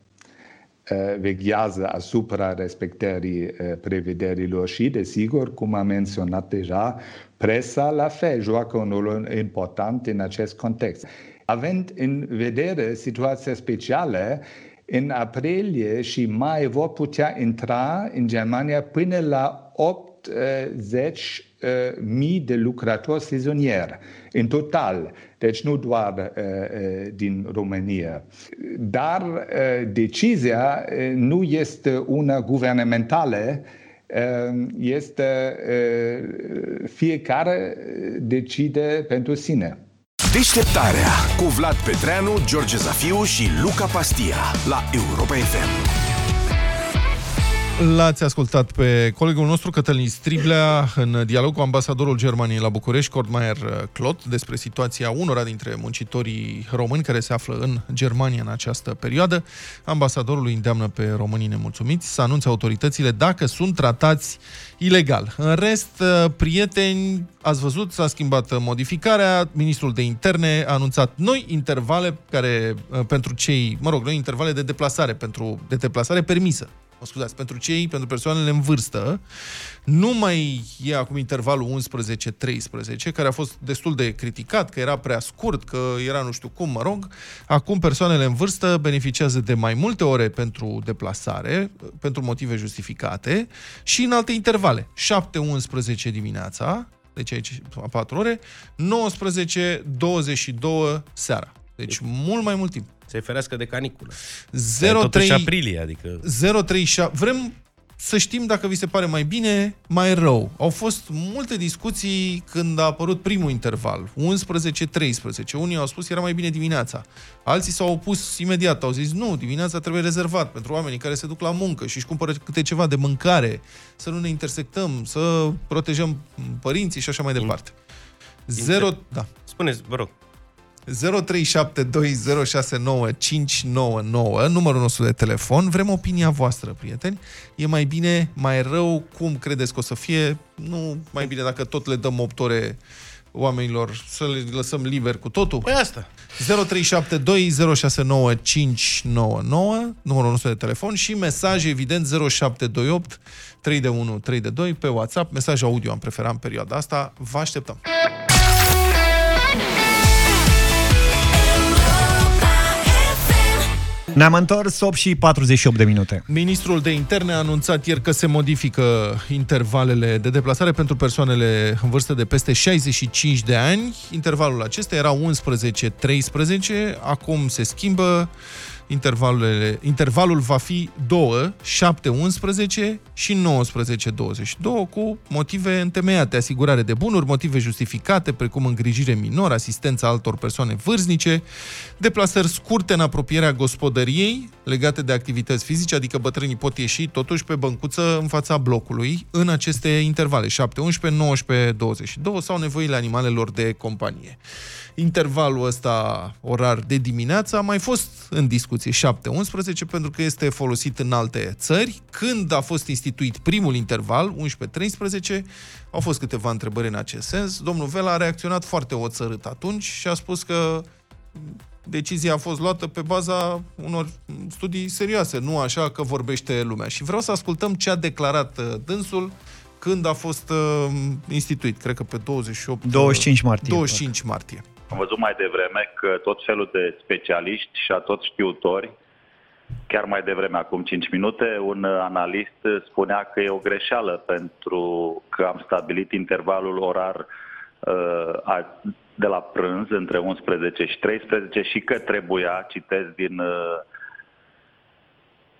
veghează asupra respectării prevederilor și, desigur, cum am menționat deja, presa la fel joacă un rol important în acest context. Având în vedere situația specială, în aprilie și mai vor putea intra în Germania până la optzeci de mii de lucrători sezonieri, în total, deci nu doar din România. Dar decizia nu este una guvernamentală, este fiecare decide pentru sine. Deșteptarea cu Vlad Petreanu, George Zafiu și Luca Pastia la Europa F M. L-ați ascultat pe colegul nostru Cătălin Striblea în dialog cu ambasadorul Germaniei la București, Cord Meyer-Klodt, despre situația unora dintre muncitorii români care se află în Germania în această perioadă. Ambasadorul îi îndeamnă pe românii nemulțumiți să anunțe autoritățile dacă sunt tratați ilegal. În rest, prieteni, ați văzut, s-a schimbat modificarea, ministrul de interne a anunțat noi intervale care pentru cei, mă rog, noi intervale de deplasare pentru de deplasare permisă. O scuzați, pentru cei, pentru persoanele în vârstă, nu mai e acum intervalul unsprezece treisprezece, care a fost destul de criticat, că era prea scurt, că era nu știu cum, mă rog. Acum persoanele în vârstă beneficiază de mai multe ore pentru deplasare, pentru motive justificate, și în alte intervale. șapte unsprezece dimineața, deci aici patru ore, nouăsprezece douăzeci și doi seara. Deci mult mai mult timp. Se ferească de caniculă. zero trei aprilie, adică zero trei șapte. Vrem să știm dacă vi se pare mai bine, mai rău. Au fost multe discuții când a apărut primul interval, unsprezece treisprezece. Unii au spus era mai bine dimineața. Alții s-au opus imediat, au zis nu, dimineața trebuie rezervat pentru oamenii care se duc la muncă și își cumpără câte ceva de mâncare, să nu ne intersectăm, să protejăm părinții și așa mai departe. Inter... Da. Spuneți, vă rog. zero trei șapte doi zero șase nouă cinci nouă nouă, numărul nostru de telefon. Vrem opinia voastră, prieteni. E mai bine, mai rău? Cum credeți că o să fie? Nu mai bine dacă tot le dăm opt ore oamenilor, să le lăsăm liber cu totul? Păi asta. zero trei șapte doi zero șase nouă cinci nouă nouă, numărul nostru de telefon, și mesaj, evident, zero șapte doi opt trei unu trei doi pe WhatsApp. Mesaj audio am preferat în perioada asta. Vă așteptăm! Ne-am întors, opt și patruzeci și opt de minute. Ministrul de interne a anunțat ieri că se modifică intervalele de deplasare pentru persoanele în vârstă de peste șaizeci și cinci de ani. Intervalul acesta era unsprezece treisprezece, acum se schimbă. Intervalele, intervalul va fi doi, șapte, unsprezece și nouăsprezece douăzeci și doi, cu motive întemeiate, asigurare de bunuri, motive justificate, precum îngrijire minoră, asistența altor persoane vârstnice, deplasări scurte în apropierea gospodăriei legate de activități fizice, adică bătrânii pot ieși totuși pe băncuță în fața blocului în aceste intervale, șapte unsprezece, nouăsprezece douăzeci și doi, sau nevoile animalelor de companie. Intervalul ăsta orar de dimineață a mai fost în discuție, șapte unsprezece, pentru că este folosit în alte țări. Când a fost instituit primul interval, unsprezece treisprezece, au fost câteva întrebări în acest sens. Domnul Vela a reacționat foarte oțărât atunci și a spus că decizia a fost luată pe baza unor studii serioase, nu așa că vorbește lumea. Și vreau să ascultăm ce a declarat dânsul când a fost instituit, cred că pe douăzeci și opt douăzeci și cinci martie. douăzeci și cinci martie. Am văzut mai devreme că tot felul de specialiști și a tot știutori Chiar mai devreme, acum cinci minute, un analist spunea că e o greșeală pentru că am stabilit intervalul orar de la prânz între unsprezece și treisprezece și că trebuia, citez din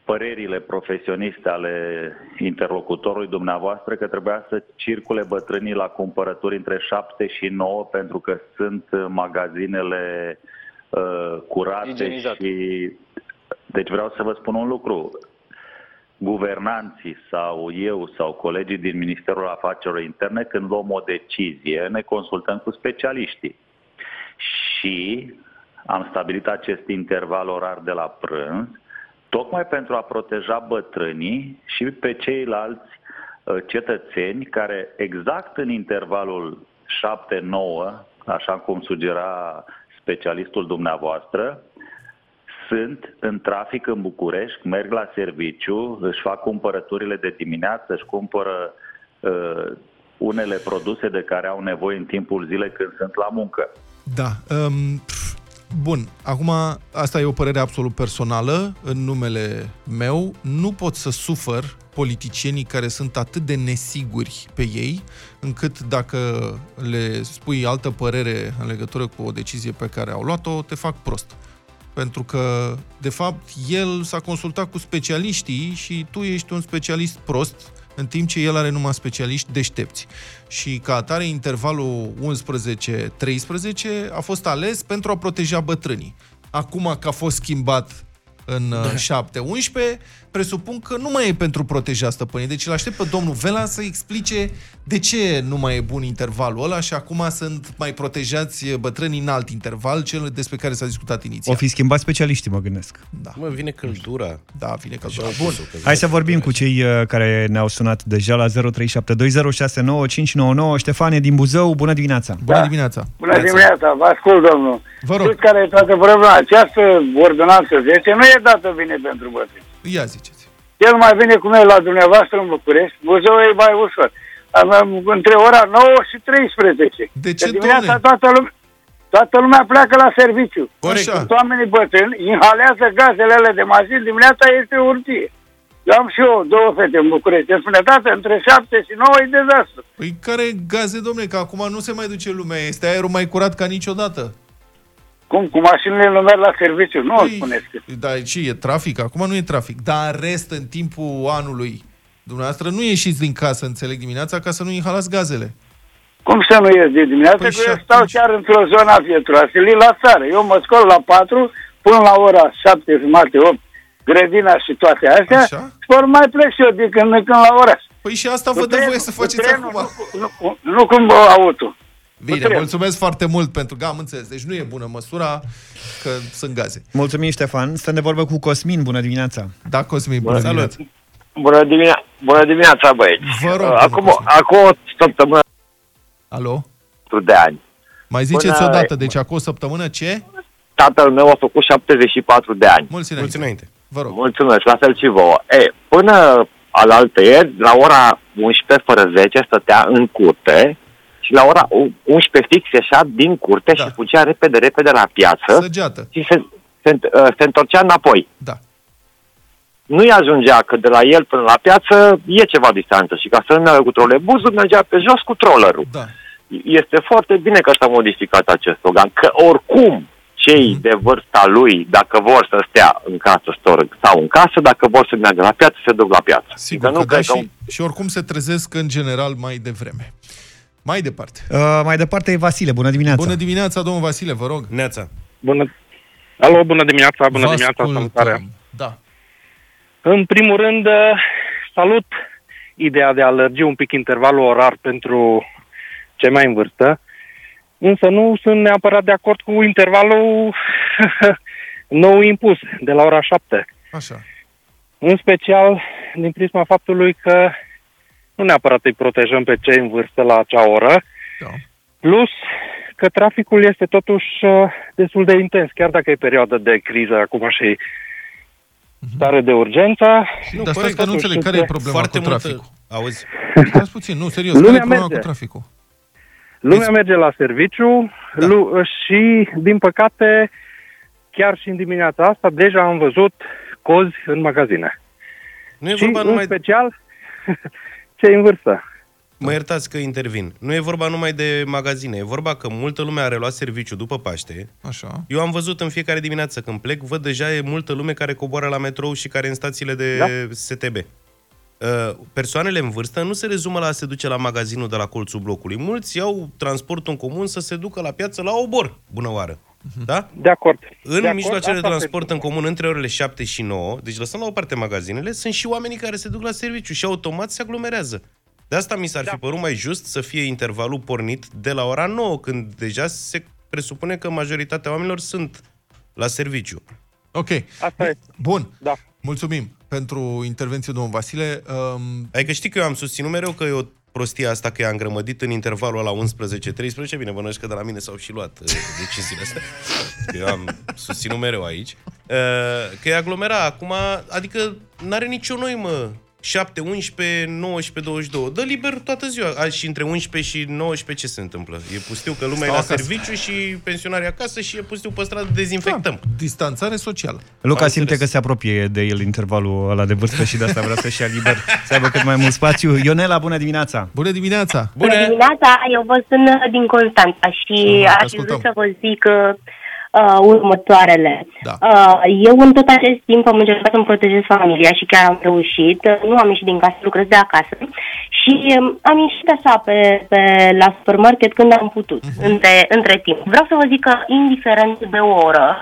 părerile profesioniste ale interlocutorului dumneavoastră, că trebuia să circule bătrânii la cumpărături între șapte și nouă pentru că sunt magazinele curate și... Deci vreau să vă spun un lucru. Guvernanții sau eu sau colegii din Ministerul Afacerilor Interne, când luăm o decizie, ne consultăm cu specialiștii. Și am stabilit acest interval orar de la prânz, tocmai pentru a proteja bătrânii și pe ceilalți cetățeni care exact în intervalul șapte nouă, așa cum sugera specialistul dumneavoastră, sunt în trafic în București, merg la serviciu, își fac cumpărăturile de dimineață, își cumpără uh, unele produse de care au nevoie în timpul zilei când sunt la muncă. Da. Um, bun. Acum, asta e o părere absolut personală, în numele meu. Nu pot să sufăr politicienii care sunt atât de nesiguri pe ei, încât dacă le spui altă părere în legătură cu o decizie pe care au luat-o, te fac prost. Pentru că, de fapt, el s-a consultat cu specialiștii și tu ești un specialist prost, în timp ce el are numai specialiști deștepți. Și ca atare, intervalul unsprezece treisprezece a fost ales pentru a proteja bătrânii. Acum că a fost schimbat în șapte unsprezece, presupun că nu mai e pentru proteja stăpânii. Deci îl aștept pe domnul Vela să explice de ce nu mai e bun intervalul ăla și acum sunt mai protejați bătrânii în alt interval, cel despre care s-a discutat inițial. O fi schimbat specialiștii, mă gândesc. Da. Mă, vine căldura. Da, vine căldura. Bun. Hai să vorbim cu cei care ne-au sunat deja la zero trei șapte doi zero șase nouă cinci nouă nouă. Ștefane din Buzău, bună dimineața! Bună da. dimineața! Bună dimineața! Vă ascult, domnul! Vă rog! Știți care e toată problema? Această ordonanță zece nu e dată bine pentru bătrâni. Ia ziceți. El mai vine cu noi la dumneavoastră în București, Buzău e mai ușor. Am, între ora nouă și treisprezece. De ce, dimineața toată lumea, toată lumea pleacă la serviciu. Sunt oamenii bătrâni, inhalează gazele alea de mașini, dimineața este urgie. Eu am și eu două fete în București. Îmi spune, tată, între șapte și nouă e dezastru. Păi care gaze, domnule, că acum nu se mai duce lumea, este aerul mai curat ca niciodată. Cum? Cu mașinile nu merg la serviciu, nu îmi spuneți. Dar ce, e trafic? Acum nu e trafic. Dar în rest, în timpul anului, dumneavoastră nu ieșiți din casă, înțeleg, dimineața, ca să nu inhalați gazele. Cum să nu ieși din dimineața? Păi că eu atunci stau chiar într-o zonă a pietroaselii la țară. Eu mă scol la patru, până la ora șapte, opt, grădina și toate astea, spor mai plec și eu de când, când la oraș. Păi și asta vă dă voie să faceți trenul, acum. Nu, nu, nu, nu cum auto. Bine, mulțumesc foarte mult pentru că am înțeles. Deci nu e bună măsura, că sunt gaze. Mulțumim, Ștefan. Stăm de vorbă cu Cosmin. Bună dimineața. Da, Cosmin, bună, bună dimineața. Bună dimineața. Bună dimineața, băieți. Vă rog, acum, vă acum o săptămână. Alo? De ani. Mai ziceți bună... odată, deci acum o săptămână ce? Tatăl meu a făcut șaptezeci și patru de ani. Mulțumesc. Mulțumesc. Vă rog. Mulțumesc, la fel și vouă. E, până alaltăieri, la ora unsprezece fără zece stătea în curte. Și la ora unsprezece fix ieșea din curte, da, și fugea repede, repede la piață. Săgeată. Și se, se, se întorcea înapoi. Da. Nu-i ajungea că de la el până la piață e ceva distanță. Și ca să nu meargă cu trolebuzul, mergea pe jos cu trollerul. Da. Este foarte bine că s-a modificat acest slogan. Că oricum cei mm-hmm. de vârsta lui, dacă vor să stea în casă, stau în casă, dacă vor să meargă la piață, se duc la piață. Sigur că, că nu da, și, un... și oricum se trezesc în general mai devreme. Mai departe. Uh, mai departe e Vasile. Bună dimineața. Bună dimineața, domnul Vasile, vă rog. Neața. Bună. Alo, bună dimineața, bună vă dimineața, salutare. Da. În primul rând, salut ideea de a lărgi un pic intervalul orar pentru cei mai în vârstă, însă nu sunt neapărat de acord cu intervalul nou impus de la ora șapte. Așa. În special din prisma faptului că nu neapărat îi protejăm pe cei în vârstă la acea oră, da, plus că traficul este totuși destul de intens, chiar dacă e perioadă de criză acum și stare de urgență. Nu, dar stai că nu înțeleg, care e problema cu traficul? Auzi, stați puțin, nu, serios, care e problema cu traficul? Lumea merge la serviciu, da, și, din păcate, chiar și în dimineața asta, deja am văzut cozi în magazine. Nu e vorba și, numai... în special, cei în vârstă. Mă iertați că intervin. Nu e vorba numai de magazine, e vorba că multă lume are luat serviciu după Paște. Așa. Eu am văzut în fiecare dimineață când plec, văd deja e multă lume care coboară la metrou și care în stațiile de da. S T B. Persoanele în vârstă nu se rezumă la a se duce la magazinul de la colțul blocului. Mulți iau transportul în comun să se ducă la piață la Obor, bună oară. Da? De acord. În de mijloacele acord, de transport în comun între orele șapte și nouă, deci lăsăm la o parte magazinele, sunt și oamenii care se duc la serviciu și automat se aglomerează. De asta mi s-ar da. fi părut mai just să fie intervalul pornit de la ora nouă, când deja se presupune că majoritatea oamenilor sunt la serviciu. Ok. Asta e. Bun. Da. Mulțumim pentru intervenție, domnul Vasile. Um... Adică știi că eu am susținut mereu că e o prostie asta că e îngrămădit în intervalul ăla unsprezece treisprezece. Bine, bănuiesc că de la mine s-au și luat deciziile astea. Eu am susținut mereu aici. Că e aglomera acum, adică n-are nicio noimă. șapte, unsprezece, nouăsprezece, douăzeci și doi. Dă liber toată ziua. Azi și între unsprezece și nouăsprezece ce se întâmplă? E pustiu că lumea Stau e la acasă. Serviciu și pensionarii acasă și e pustiu pe stradă, dezinfectăm. Da, distanțare socială. Luca simte interes. Că se apropie de el intervalul ăla de vârstă și de asta vrea să-și ia liber, să aibă cât mai mult spațiu. Ionela, bună dimineața! Bună dimineața! Bună, bună dimineața! Eu vă sunt din Constanța și aș vrut să vă zic... Uh, următoarele. Da. Uh, eu în tot acest timp am încercat să-mi protejez familia și chiar am reușit. Nu am ieșit din casă, lucrez de acasă și um, am ieșit așa pe, pe, la supermarket când am putut, uh-huh. între, între timp. Vreau să vă zic că, indiferent de oră,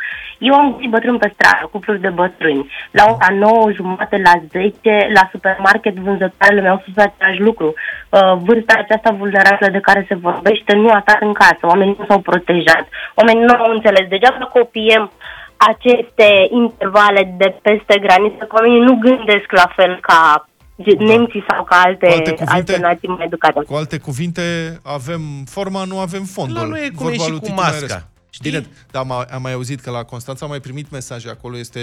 eu am găsit bătrâni pe stradă, cupluri de bătrâni. La ora nouă, jumătate, la zece, la supermarket, vânzătoarele mi-au spus același lucru. Uh, vârsta aceasta vulnerabilă de care se vorbește nu a stat în casă, oamenii nu s-au protejat, oamenii nu au înțeles. Degeaba copiem aceste intervale de peste graniță, că oamenii nu gândesc la fel ca nemții sau ca alte, alte, cuvinte, alte nații mai educate. Cu alte cuvinte, avem forma, nu avem fondul. Nu, nu e cum e și cu masca. Știi? Dar am mai auzit că la Constanța am mai primit mesaje, acolo este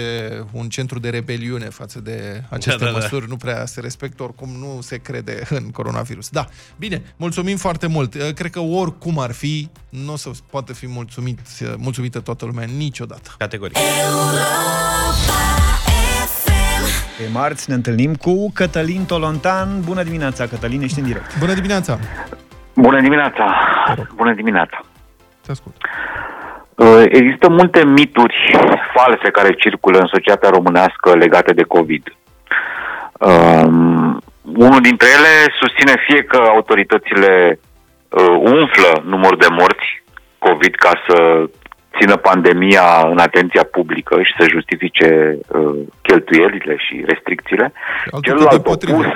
un centru de rebeliune față de aceste da, da, măsuri, da. Nu prea se respectă, oricum nu se crede în coronavirus. Da, bine, mulțumim foarte mult. Cred că oricum ar fi, nu o să poate fi mulțumit, mulțumită toată lumea niciodată. Categoric. Pe marți ne întâlnim cu Cătălin Tolontan. Bună dimineața, Cătălin, ești în direct. Bună dimineața. Bună dimineața. Bună dimineața. Te ascult. Există multe mituri false care circulă în societatea românească legate de COVID. Um, unul dintre ele susține fie că autoritățile uh, umflă numărul de morți COVID ca să țină pandemia în atenția publică și să justifice uh, cheltuielile și restricțiile. Celălalt opus...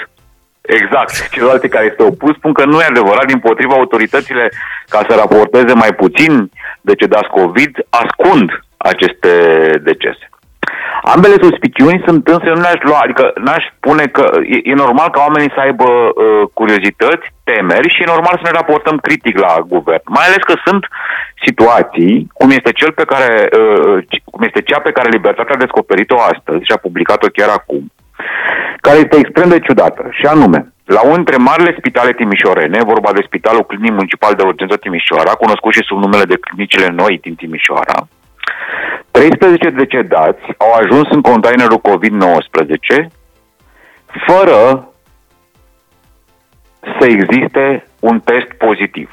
Exact. Celelalte care este opus spun că nu e adevărat, dimpotrivă, autoritățile, ca să raporteze mai puțin decedați COVID, ascund aceste decese. Ambele suspiciuni sunt însă, eu nu le-aș lua, adică n-aș spune că e, e normal ca oamenii să aibă uh, curiozități, temeri și e normal să ne raportăm critic la guvern. Mai ales că sunt situații, cum este, cel pe care, uh, cum este cea pe care Libertatea a descoperit-o astăzi și a publicat-o chiar acum, care este extrem de ciudată, și anume, la unul dintre marile spitale timișorene, vorba de Spitalul Clinic Municipal de Urgență Timișoara, cunoscut și sub numele de Clinicile Noi din Timișoara, treisprezece decedați au ajuns în containerul covid nouăsprezece fără să existe un test pozitiv.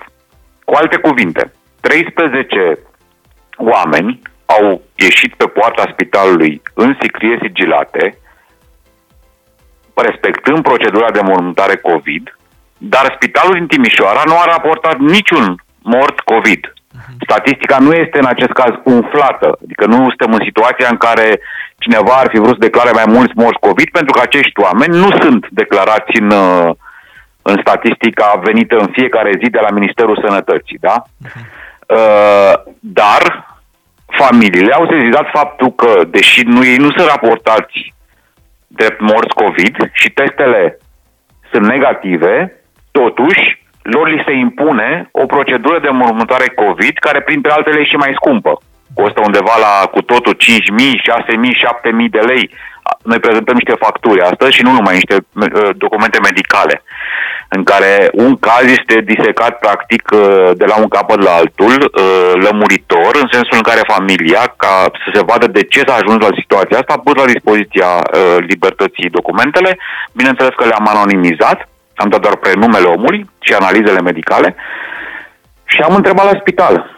Cu alte cuvinte, treisprezece oameni au ieșit pe poarta spitalului în sicrie sigilate, respectând procedura de mormântare COVID, dar spitalul din Timișoara nu a raportat niciun mort COVID. Statistica nu este în acest caz umflată, adică nu suntem în situația în care cineva ar fi vrut să declare mai mulți morți COVID, pentru că acești oameni nu sunt declarați în, în statistica venită în fiecare zi de la Ministerul Sănătății. Da? Uh, dar familiile au sezizat faptul că, deși nu, ei nu sunt raportați drept morți COVID și testele sunt negative, totuși lor li se impune o procedură de mormântare COVID, care printre altele e și mai scumpă. Costă undeva la cu totul cinci mii, șase mii, șapte mii de lei. Noi prezentăm niște facturi astăzi și nu numai niște uh, documente medicale. în care un caz este disecat practic de la un capăt la altul, lămuritor, în sensul în care familia, ca să se vadă de ce s-a ajuns la situația asta, a pus la dispoziția Libertății documentele, bineînțeles că le-am anonimizat, am dat doar prenumele omului și analizele medicale și am întrebat la spital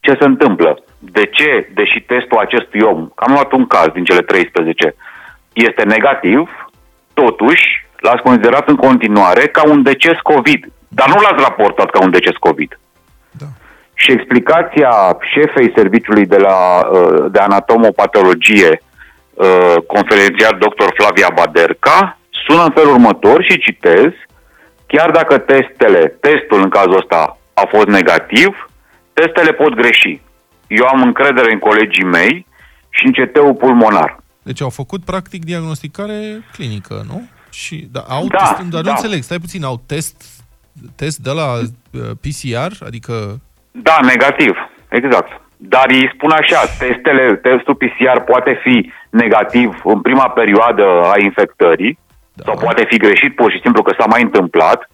ce se întâmplă, de ce, deși testul acestui om, că am luat un caz din cele treisprezece, este negativ, totuși l-ați considerat în continuare ca un deces COVID, dar nu l-ați raportat ca un deces COVID. Da. Și explicația șefei serviciului de, la, de anatomopatologie, conferențiar doctor Flavia Baderca, sună în felul următor și citez: chiar dacă testele, testul în cazul ăsta a fost negativ, testele pot greși. Eu am încredere în colegii mei și în C T-ul pulmonar. Deci au făcut, practic, diagnosticare clinică, nu? Și, da, au da, test, dar da. nu înțeleg, stai puțin, au test, test de la P C R? Adică... Da, negativ, exact. Dar ei spun așa, testele, testul P C R poate fi negativ în prima perioadă a infectării, da. sau poate fi greșit pur și simplu că s-a mai întâmplat,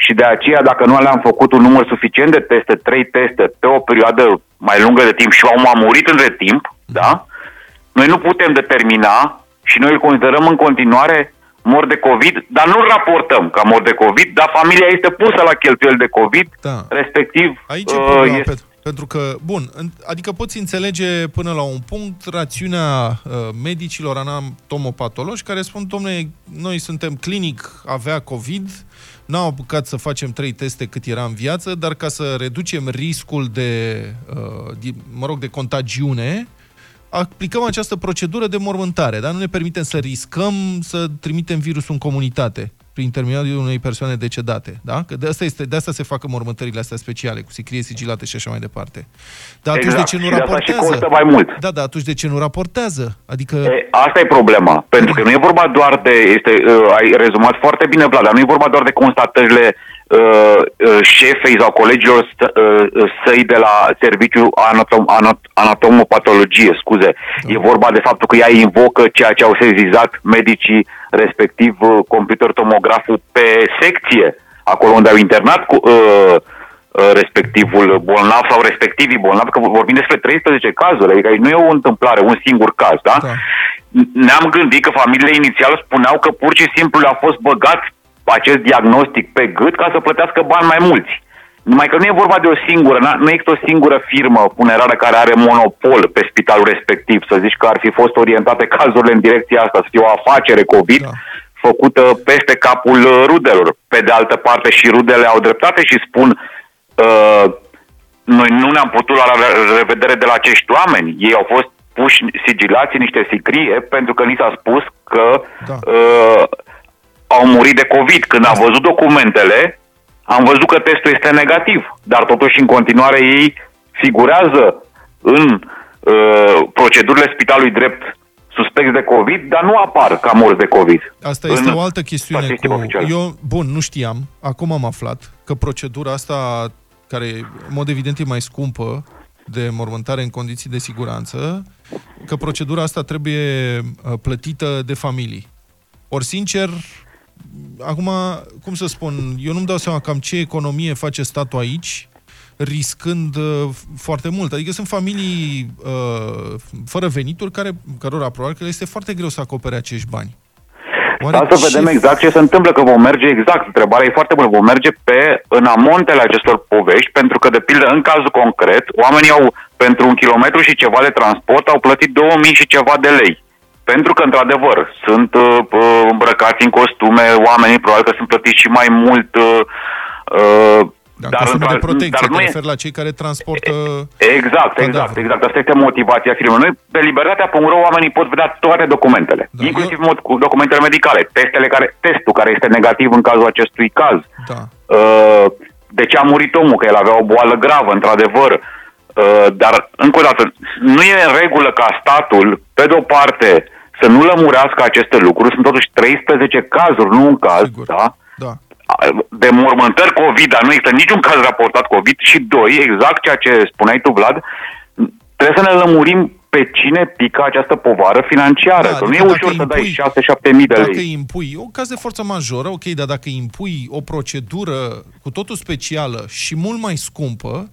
și de aceea, dacă nu le-am făcut un număr suficient de teste, trei teste, pe o perioadă mai lungă de timp și omul a murit între timp, da? Noi nu putem determina și noi îl considerăm în continuare mor de COVID, dar nu-l raportăm ca mor de COVID, dar familia este pusă la cheltuieli de COVID, da. respectiv... Aici uh, e problema, este... Petru, pentru că, bun, adică poți înțelege până la un punct rațiunea uh, medicilor anatomopatologi care spun, dom'le, noi suntem clinic, avea COVID... N-am apucat să facem trei teste cât era în viață, dar ca să reducem riscul de, mă rog, de contagiune, aplicăm această procedură de mormântare, dar nu ne permitem să riscăm să trimitem virusul în comunitate prin intermediul unei persoane decedate, da? Că de asta este, de asta se fac mormântările astea speciale, cu sicrie sigilate și așa mai departe. Dar atunci exact. de ce nu raportează? Și costă mai mult. Da, da, atunci de ce nu raportează? Adică e, asta e problema, pentru că nu e vorba doar de este uh, ai rezumat foarte bine, Vlad, dar nu e vorba doar de constatările uh, uh, șefei sau colegilor stă, uh, săi de la serviciul anatom, anat, anatomopatologie, scuze. Da. E vorba de faptul că ea invocă ceea ce au sezizat medicii, respectiv computer tomograful pe secție, acolo unde au internat cu, uh, respectivul bolnav sau respectivii bolnavi, că vorbim despre treisprezece cazuri, adică aici nu e o întâmplare, un singur caz, da? da? Ne-am gândit că familiile inițial spuneau că pur și simplu le-a fost băgat acest diagnostic pe gât ca să plătească bani mai mulți. Numai că nu e vorba de o singură, nu există o singură firmă funerară care are monopol pe spitalul respectiv, să zici că ar fi fost orientate cazurile în direcția asta, să fie o afacere COVID da. făcută peste capul rudelor. Pe de altă parte și rudele au dreptate și spun uh, noi nu ne-am putut lua la revedere de la acești oameni, ei au fost puși sigilați în niște sicrie pentru că ni s-a spus că da. uh, au murit de COVID. Când da. am văzut documentele, am văzut că testul este negativ, dar totuși în continuare ei figurează în uh, procedurile spitalului drept suspecți de COVID, dar nu apar ca morți de COVID. Asta este o altă chestiune. Cu... Eu, bun, nu știam, acum am aflat că procedura asta, care în mod evident e mai scumpă, de mormântare în condiții de siguranță, că procedura asta trebuie plătită de familii. Ori, sincer... Acum, cum să spun, eu nu-mi dau seama cam ce economie face statul aici, riscând uh, foarte mult. Adică sunt familii uh, fără venituri, care, cărora probabil că este foarte greu să acopere acești bani. Oare da, să ce... vedem exact ce se întâmplă, că vom merge exact, întrebarea e foarte bună, vom merge pe în amontele acestor povești, pentru că, de pildă, în cazul concret, oamenii au, pentru un kilometru și ceva de transport, au plătit două mii și ceva de lei. Pentru că, într-adevăr, sunt uh, îmbrăcați în costume, oamenii probabil că sunt plătiți și mai mult. Uh, da, dar costume de protecție, dar nu refer la cei care transportă... Exact, cadavru. exact, exact. Asta este motivația firmei. Noi, pe libertatea punct ro, oamenii pot vedea toate documentele, da, inclusiv eu... documentele medicale, testele care, testul care este negativ în cazul acestui caz. Da. Uh, de ce a murit omul? Că el avea o boală gravă, într-adevăr. Uh, dar, încă o dată, nu e în regulă ca statul, pe de-o parte... să nu lămurească aceste lucruri, sunt totuși treisprezece cazuri, nu un caz, da? da? De mormântări COVID, dar nu există niciun caz raportat COVID. Și doi, exact ceea ce spuneai tu, Vlad, trebuie să ne lămurim pe cine pică această povară financiară. Da, că nu e ușor să impui, dai șase șapte mii de lei. Dacă îi impui, e un caz de forță majoră, ok, dar dacă îi impui o procedură cu totul specială și mult mai scumpă,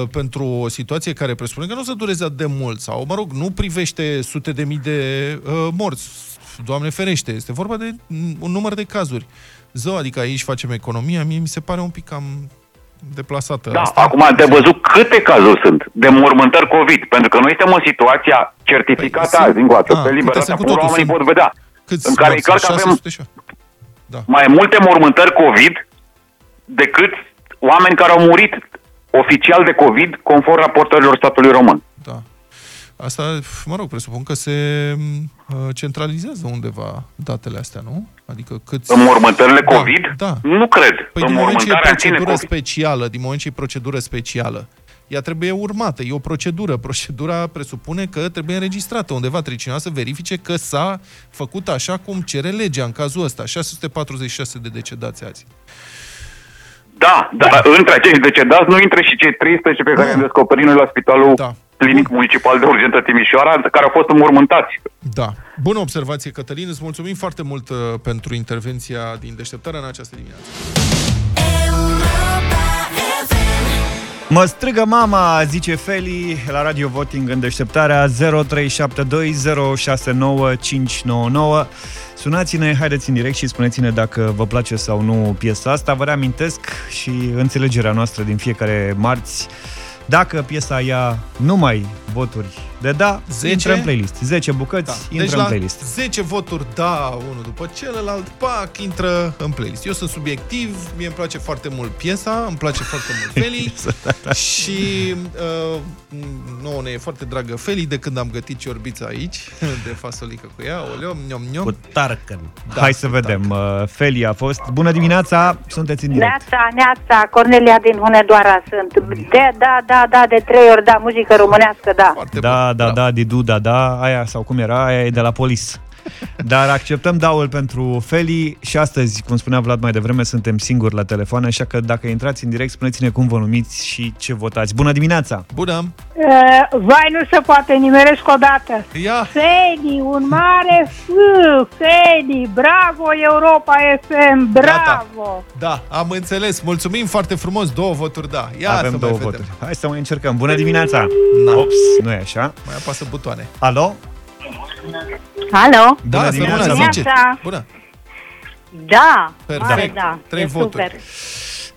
uh, pentru o situație care presupune că nu o să dureze atât de mult, sau, mă rog, nu privește sute de mii de uh, morți, Doamne ferește, este vorba de un număr de cazuri. Zău, adică aici facem economia, mie mi se pare un pic cam... deplasată. Da, asta acum de văzut câte cazuri sunt de mormântări COVID, pentru că noi suntem în situația certificată păi, azi, în goață, pe Libertatea, cu totul, oamenii pot vedea, în care e clar că avem da. mai multe mormântări COVID decât oameni care au murit oficial de COVID, conform raportărilor statului român. Da. Asta, mă rog, presupun că se centralizează undeva datele astea, nu? Adică câți... În mormântările da, COVID? Da. Nu cred. Păi în din moment ce e procedură specială, din moment ce e procedură specială, ea trebuie urmată, e o procedură. Procedura presupune că trebuie înregistrată undeva, trebuie cineva să verifice că s-a făcut așa cum cere legea în cazul ăsta. șase sute patruzeci și șase de decedați azi. Da, dar da. între acești decedați nu intră și cei treisprezece pe care da. am descoperit noi la Spitalul da. Clinic Municipal de Urgență Timișoara, care au fost înmormântați. Da. Bună observație, Cătălin. Îți mulțumim foarte mult pentru intervenția din Deșteptarea în această dimineață. Mă strigă mama, zice Feli, la Radio Voting în Deșteptarea. Zero trei șapte doi zero șase nouă cinci nouă nouă. Sunați-ne, haideți în direct și spuneți-ne dacă vă place sau nu piesa asta. Vă reamintesc și înțelegerea noastră din fiecare marți. Dacă piesa ia numai voturi de da, zece intră în playlist. zece bucăți, da. intră deci în playlist. zece voturi da, unul după celălalt, pac, intră în playlist. Eu sunt subiectiv, mie îmi place foarte mult piesa, îmi place foarte mult Feli și uh, nouă ne e foarte dragă Feli de când am gătit ciorbița aici, de fasolică cu ea, oleo, niom, niom. Cu tarcăn. Da, hai să vedem, tarcăn. Feli a fost. Bună dimineața, sunteți în direct. Neața, neața, Cornelia din Hunedoara sunt. De, da, da, da, de trei ori, da, muzică românească, da. Foarte da, da, da, da, Didu, da, da, aia sau cum era, aia e de la Polis. Dar acceptăm daul pentru Feli și astăzi, cum spunea Vlad mai devreme, suntem singuri la telefon, așa că dacă intrați în direct, spuneți-ne cum vă numiți și ce votați. Bună dimineața! Bună! Uh, vai, nu se poate, nimeresc odată! Ia. Feli, un mare F! Feli, bravo Europa F M, bravo! Da, da, am înțeles, mulțumim foarte frumos, două voturi, da. Ia avem două voturi. Vedem. Hai să mai încercăm. Bună dimineața! Na. Ops, nu e așa. Mai apasă butoane. Alo? Alo? Da, bună dimineața! Bună! bună. Da, perfect. Mare da, trei voturi. Super.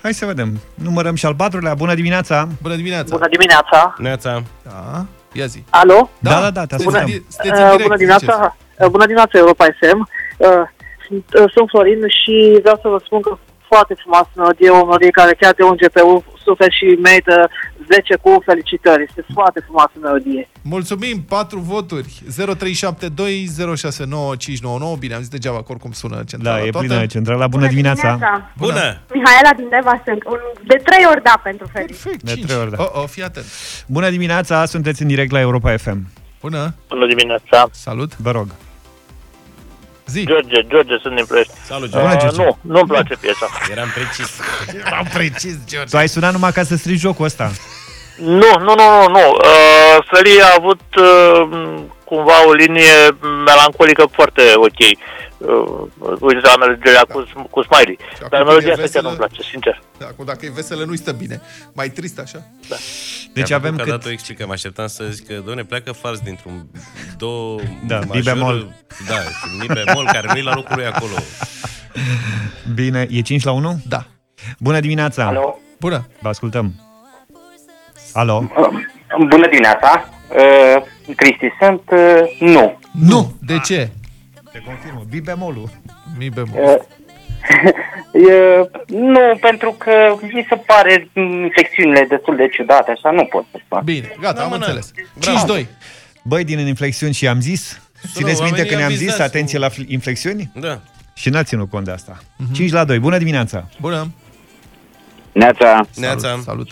Hai să vedem, numărăm și al patrulea. Bună dimineața! Bună dimineața! Bună dimineața! Neața! Da, ia zi! Alo? Da, da, da, te ascultăm! Bună dimineața! Bună dimineața, Europa F M! Sunt Florin și vreau să vă spun că foarte frumoasă melodie, o melodie care chiar te unge pe suflet și merită zece cu felicitări. Este foarte frumoasă melodie. Mulțumim, patru voturi. zero trei șapte doi zero șase nouă cinci nouă nouă. Bine, am zis degeaba, oricum sună centrala. Da, e toată. Plină centrala. Bună, bună dimineața. dimineața! Bună! Mihaela din Deva sunt. De trei ori da pentru Felix. Perfect, de trei ori da. Oh, oh, fii atent. Bună dimineața, sunteți în direct la Europa F M. Bună! Bună dimineața! Salut! Vă rog! Zi. George, George, sunt din Plești. Salut, George. Uh, nu, nu-mi place piesa. Eram precis. Eram precis, George. Tu ai sunat numai ca să strici jocul ăsta. Nu, nu, nu, nu. Uh, Feli a avut uh, cumva o linie melancolică foarte ok. Uh, uite la melodie da. cu, cu Smiley. Dar melodia asta chiar nu-mi place, sincer. Acum dacă e veselă, nu-i stă bine. Mai trist așa. Da. Deci avem cât... dat o explicăm, așteptam să zic că, doamne, pleacă fals dintr-un do da, major, bemol. Da, mi bemol, care nu e la locul lui acolo. Bine, e cinci la unu? Da. Bună dimineața! Alo? Bună! Vă ascultăm! Alo? Bună dimineața! Uh, Cristi, sunt uh, nu. Nu! De ce? Te confirmă, mi bemolul. Mi bemol. Uh. E, nu, pentru că mi se pare inflexiunile destul de ciudate, așa nu pot să fac. Bine, gata, da, am mână. Înțeles. cinci doi. Băi, din inflexiuni și am zis. Țineți minte că ne-am zis, atenție la inflexiuni? Da. Și n-a ținut cont de asta. Uh-huh. cinci la doi. Bună dimineața. Bună. Neața. Neața. Salut. Salut.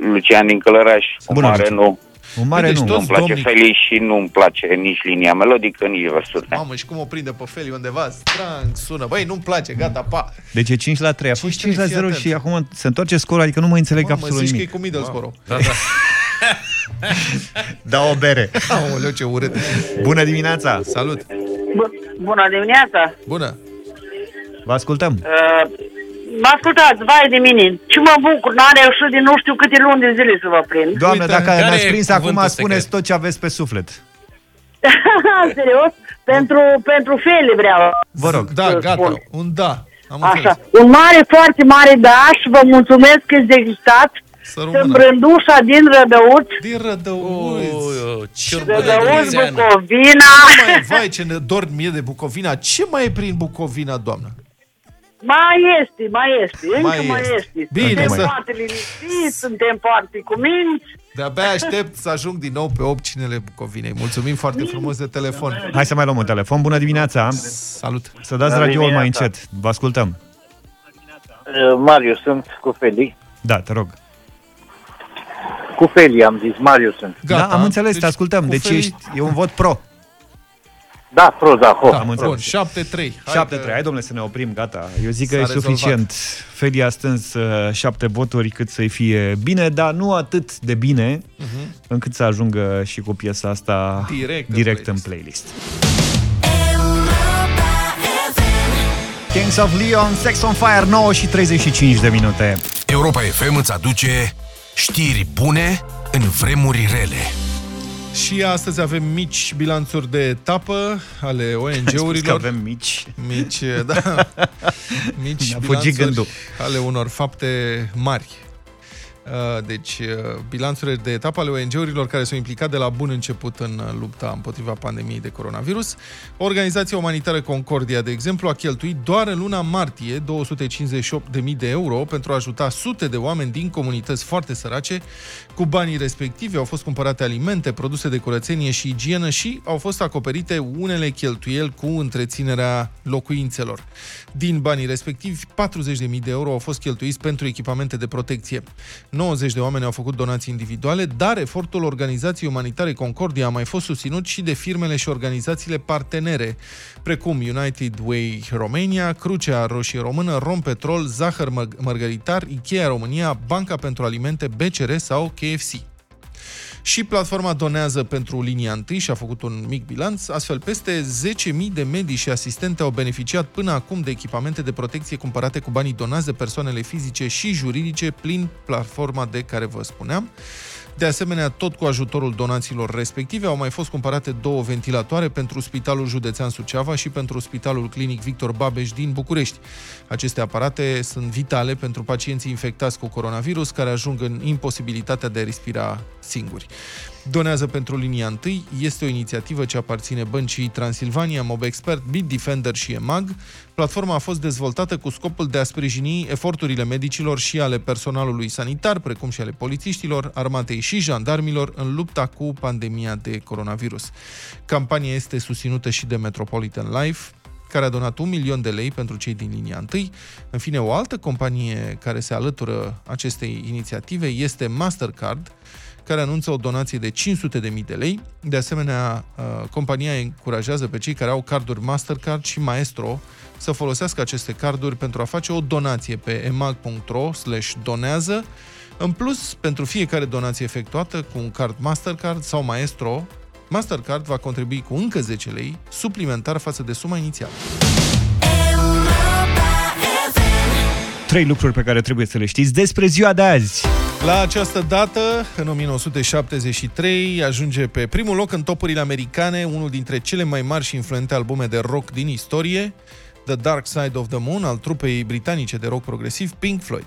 Lucian din Călăraș. Bună, o mare nu. Un mare deci, nu. Nu-mi place domnic. Feli și nu-mi place nici linia melodică, nici versurile. Mamă, și cum o prinde pe Feli undeva, strang, sună. Băi, nu-mi place, gata, pa. Deci e cinci la trei, a fost cinci la zero și acum se întoarce scorul, adică nu mai înțeleg mamă, absolut nimic. Mamă, zici că e cu middle scorul. Da, da. Da, o bere. Aoleu, ce urât. Bună dimineața. Salut. Bună dimineața. Bună. Vă ascultăm. Uh, Vă ascultați, vai de mine. Ce mă bucur, n-am reușit de nu știu câte luni de zile să vă prind. Doamne, uite, dacă ne-ați prins acum, spuneți secret. Tot ce aveți pe suflet. Serios? Pentru, pentru fele vreau. Vă rog, da, gata, spun. Un da. Am așa, un mare, foarte mare da și vă mulțumesc că ați existat. Sunt Brândușa din Rădăuți. Din Rădăuți. Rădăuți, Bucovina. Mai, vai, ce ne dor mie de Bucovina. Ce mai e prin Bucovina, doamnă? Mai este, mai este. Încă mai, mai este. este. Bine, suntem mai... foarte liniștiți, suntem foarte cuminți. De-abia aștept să ajung din nou pe opcinele Bucovinei. Mulțumim foarte frumos de telefon. Hai să mai luăm un telefon. Bună dimineața. Salut. Să dați radioul mai încet. Vă ascultăm. Mario, sunt cu Feli. Da, te rog. Cu Feli, am zis, Mario sunt. Gata, da, am înțeles, deci te ascultăm. Deci ești, e un vot pro. Da, pro, da, ho. Da, am înțeles. șapte trei. șapte trei. Hai, domnule, să ne oprim, gata. Eu zic că e rezolvat. Suficient. Feli a stâns șapte voturi cât să-i fie bine, dar nu atât de bine, uh-huh. încât să ajungă și cu piesa asta direct, direct în playlist. În playlist. Kings of Leon, Sex on Fire, nouă și treizeci și cinci de minute. Europa F M îți aduce... știri bune în vremuri rele. Și astăzi avem mici bilanțuri de etapă ale O N G-urilor. Avem mici. Mici, da. Mici bilanțuri ale unor fapte mari. Deci, bilanțurile de etapă ale O N G-urilor care s-au implicat de la bun început în lupta împotriva pandemiei de coronavirus. Organizația umanitară Concordia, de exemplu, a cheltuit doar în luna martie două sute cincizeci și opt de mii de euro pentru a ajuta sute de oameni din comunități foarte sărace. Cu banii respectivi au fost cumpărate alimente, produse de curățenie și igienă și au fost acoperite unele cheltuieli cu întreținerea locuințelor. Din banii respectivi, patruzeci de mii de euro au fost cheltuiți pentru echipamente de protecție. nouăzeci de oameni au făcut donații individuale, dar efortul organizației umanitare Concordia a mai fost susținut și de firmele și organizațiile partenere, precum United Way Romania, Crucea Roșie Română, Rompetrol, Zahăr Mărgăritar, Ikea România, Banca pentru Alimente, B C R sau K F C. Și platforma donează pentru linia întâi și a făcut un mic bilanț, astfel peste zece mii de medici și asistente au beneficiat până acum de echipamente de protecție cumpărate cu banii donați de persoanele fizice și juridice prin platforma de care vă spuneam. De asemenea, tot cu ajutorul donațiilor respective, au mai fost cumpărate două ventilatoare pentru Spitalul Județean Suceava și pentru Spitalul Clinic Victor Babeș din București. Aceste aparate sunt vitale pentru pacienții infectați cu coronavirus care ajung în imposibilitatea de a respira singuri. Donează pentru linia întâi este o inițiativă ce aparține băncii Transilvania, MobExpert, Bitdefender și EMAG. Platforma a fost dezvoltată cu scopul de a sprijini eforturile medicilor și ale personalului sanitar, precum și ale polițiștilor, armatei și jandarmilor în lupta cu pandemia de coronavirus. Campania este susținută și de Metropolitan Life, care a donat un milion de lei pentru cei din linia întâi. În fine, o altă companie care se alătură acestei inițiative este Mastercard, care anunță o donație de cinci sute de mii de lei. De asemenea, compania încurajează pe cei care au carduri Mastercard și Maestro să folosească aceste carduri pentru a face o donație pe emag punct ro slash donează. În plus, pentru fiecare donație efectuată cu un card Mastercard sau Maestro, Mastercard va contribui cu încă zece lei suplimentar față de suma inițială. Trei lucruri pe care trebuie să le știți despre ziua de azi. La această dată, în o mie nouă sute șaptezeci și trei, ajunge pe primul loc în topurile americane unul dintre cele mai mari și influente albume de rock din istorie, The Dark Side of the Moon, al trupei britanice de rock progresiv Pink Floyd.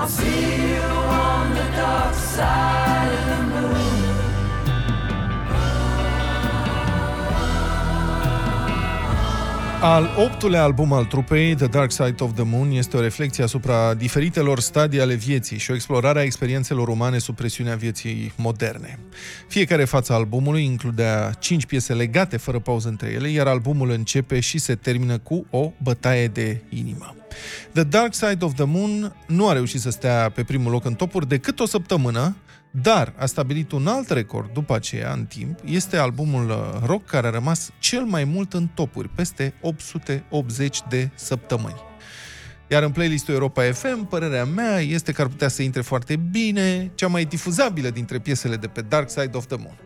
I'll see you on the dark side of the moon. Al optulea album al trupei, The Dark Side of the Moon, este o reflecție asupra diferitelor stadii ale vieții și o explorare a experiențelor umane sub presiunea vieții moderne. Fiecare față a albumului includea cinci piese legate fără pauză între ele, iar albumul începe și se termină cu o bătaie de inimă. The Dark Side of the Moon nu a reușit să stea pe primul loc în topuri decât o săptămână, dar a stabilit un alt record după aceea, în timp. Este albumul rock care a rămas cel mai mult în topuri, peste opt sute optzeci de săptămâni. Iar în playlistul Europa F M, părerea mea este că ar putea să intre foarte bine cea mai difuzabilă dintre piesele de pe Dark Side of the Moon.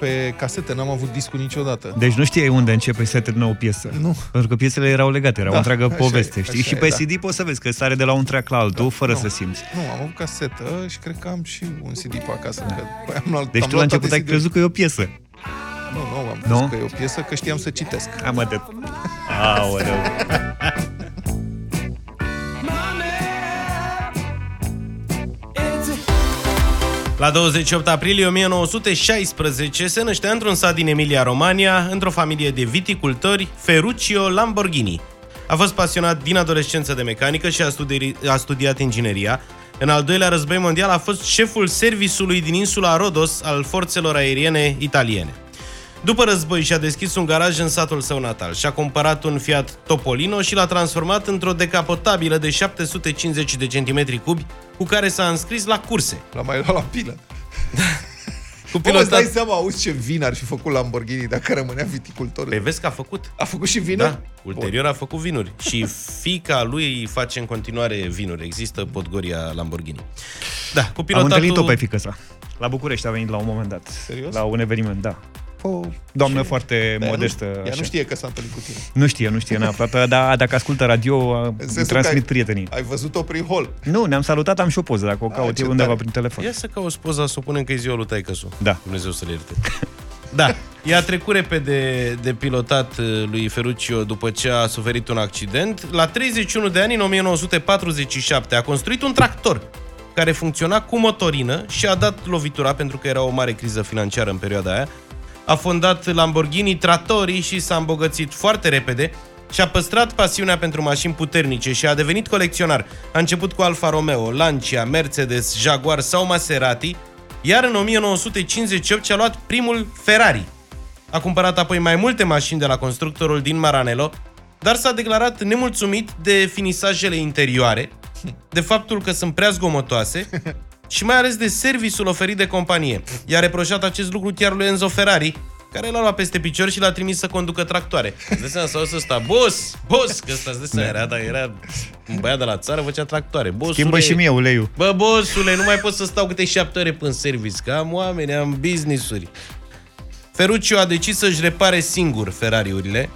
Pe casetă, n-am avut discul niciodată. Deci nu știai unde începe să termină o piesă. Nu. Pentru că piesele erau legate, era da, o întreagă poveste, e, știi? Și pe e, C D da. Poți să vezi că sare de la un track la altul, da, fără nu. să simți. Nu, am avut casetă și cred că am și un C D pe acasă. Da. Că, păi, am luat, deci am tu la început ai crezut că e o piesă. Nu, nu, am crezut că e o piesă, că știam să citesc. Am atât. Aoleu. La douăzeci și opt aprilie o mie nouă sute șaisprezece se năștea într-un sat din Emilia-Romagna, într-o familie de viticultori, Ferruccio Lamborghini. A fost pasionat din adolescență de mecanică și a, studi- a studiat ingineria. În al doilea război mondial a fost șeful serviciului din insula Rodos al forțelor aeriene italiene. După război și-a deschis un garaj în satul său natal și-a cumpărat un Fiat Topolino și l-a transformat într-o decapotabilă de șapte sute cincizeci de centimetri cubi cu care s-a înscris la curse. L-a mai luat la pilă. Cu pilotat... Bă, îți dai seama, auzi ce vin ar fi făcut Lamborghini dacă rămânea viticultor. Păi vezi că a făcut. A făcut și vinuri? Da, ulterior Bun. a făcut vinuri. Și fiica lui face în continuare vinuri. Există podgoria Lamborghini. Da, cu pilotatul... Am întâlnit-o pe fiica sa. La București a venit la un moment dat. Serios? La un eveniment, da. O doamnă ce? foarte da, modestă. Ea nu, ea nu știe că s-a întâlnit cu tine. Nu știe, nu știe, n-a aflat. Dar dacă ascultă radio, îmi transmit prietenii. Ai văzut-o prin hol. Nu, ne-am salutat, am și o poză, dacă o caut eu undeva prin telefon. Ia să cauți poza, să o punem că e ziua lui taică-su. Da. Dumnezeu să le ierte. Da, i-a trecut repede de pilotat lui Ferruccio după ce a suferit un accident. La treizeci și unu de ani, în o mie nouă sute patruzeci și șapte, a construit un tractor care funcționa cu motorină și a dat lovitura pentru că era o mare criză financiară în perioada aia. A fondat Lamborghini, Trattori și s-a îmbogățit foarte repede și a păstrat pasiunea pentru mașini puternice și a devenit colecționar. A început cu Alfa Romeo, Lancia, Mercedes, Jaguar sau Maserati, iar în o mie nouă sute cincizeci și opt și-a luat primul Ferrari. A cumpărat apoi mai multe mașini de la constructorul din Maranello, dar s-a declarat nemulțumit de finisajele interioare, de faptul că sunt prea zgomotoase și mai ales de serviciul oferit de companie. I-a reproșat acest lucru chiar lui Enzo Ferrari, care l-a luat peste picior și l-a trimis să conducă tractoare. Îți dă seama, sau ăsta, boss, boss, că ăsta, îți dă seama, era, da, era un băiat de la țară, făcea tractoare. Bossule, schimbă și mie uleiul. Bă, bossule, nu mai pot să stau câte șapte ore până service, că am oameni, am business-uri. Ferruccio a decis să-și repare singur Ferrari-urile,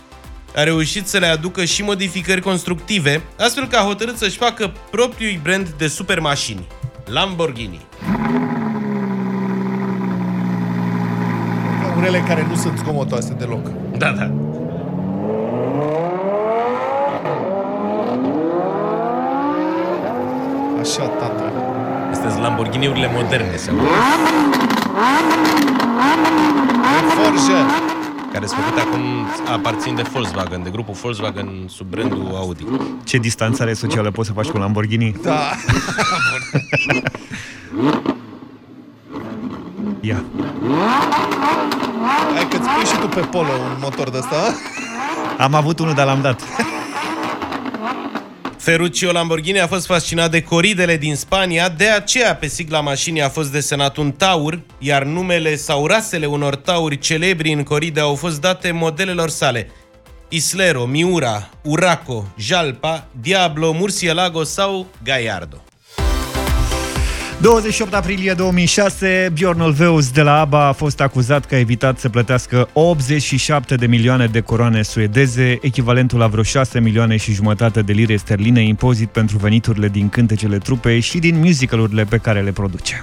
a reușit să le aducă și modificări constructive, astfel că a hotărât să-și facă propriul brand de supermașini. Lamborghini. Unele care nu sunt zgomotoase deloc. Da, da. Așa, tata. Astea sunt Lamborghini-urile moderne. Forja. Care sunt făcute acum, aparțin de Volkswagen, de grupul Volkswagen sub brandul Audi. Ce distanțare socială poți să faci cu Lamborghini? Da. Ia. Hai că-ți pui și tu pe polo un motor de ăsta. Am avut unul, dar l-am dat. Ferruccio Lamborghini a fost fascinat de coridele din Spania, de aceea pe sigla mașinii a fost desenat un taur, iar numele sau rasele unor tauri celebri în coride au fost date modelelor sale. Islero, Miura, Uraco, Jalpa, Diablo, Murcielago sau Gallardo. douăzeci și opt aprilie două mii șase, Bjornul Veus de la ABBA a fost acuzat că a evitat să plătească optzeci și șapte de milioane de coroane suedeze, echivalentul la vreo șase milioane și jumătate de lire sterline impozit pentru veniturile din cântecele trupei și din musicalurile pe care le produce.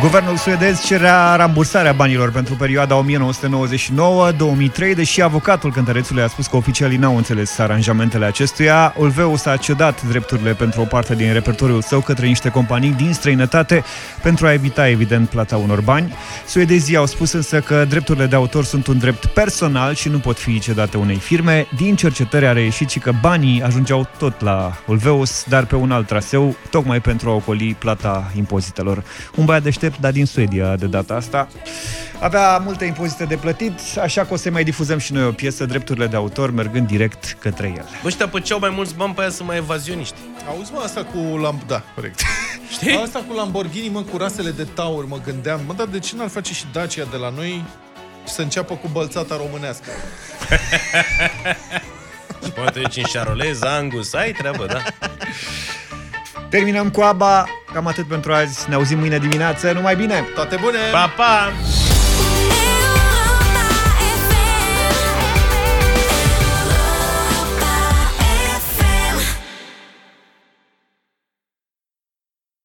Guvernul suedez cerea rambursarea banilor pentru perioada nouăsprezece nouăzeci și nouă - două mii trei, deși avocatul cântărețului a spus că oficialii n-au înțeles aranjamentele acestuia. Ulveus a cedat drepturile pentru o parte din repertoriul său către niște companii din străinătate pentru a evita, evident, plata unor bani. Suedezii au spus însă că drepturile de autor sunt un drept personal și nu pot fi cedate unei firme. Din cercetări a reieșit și că banii ajungeau tot la Ulveus, dar pe un alt traseu, tocmai pentru a ocoli plata impozitelor. Un băiat deștept, dar din Suedia de data asta. Avea multe impozite de plătit, așa că o să mai difuzăm și noi o piesă, drepturile de autor, mergând direct către el. Ăștia păceau mai mulți bani, pe aia sunt mai evazioniști. Auzi, mă, asta cu Lamb... Da, corect. Știi? Asta cu Lamborghini, mă, cu rasele de taur, mă gândeam, mă, dar de ce n-ar face și Dacia de la noi să înceapă cu bălțata românească? Și poate duci în Charolais, Angus, ai treabă, da? Terminăm cu ABBA. Cam atât pentru azi. Ne auzim mâine dimineață. Numai bine! Toate bune! Pa, pa!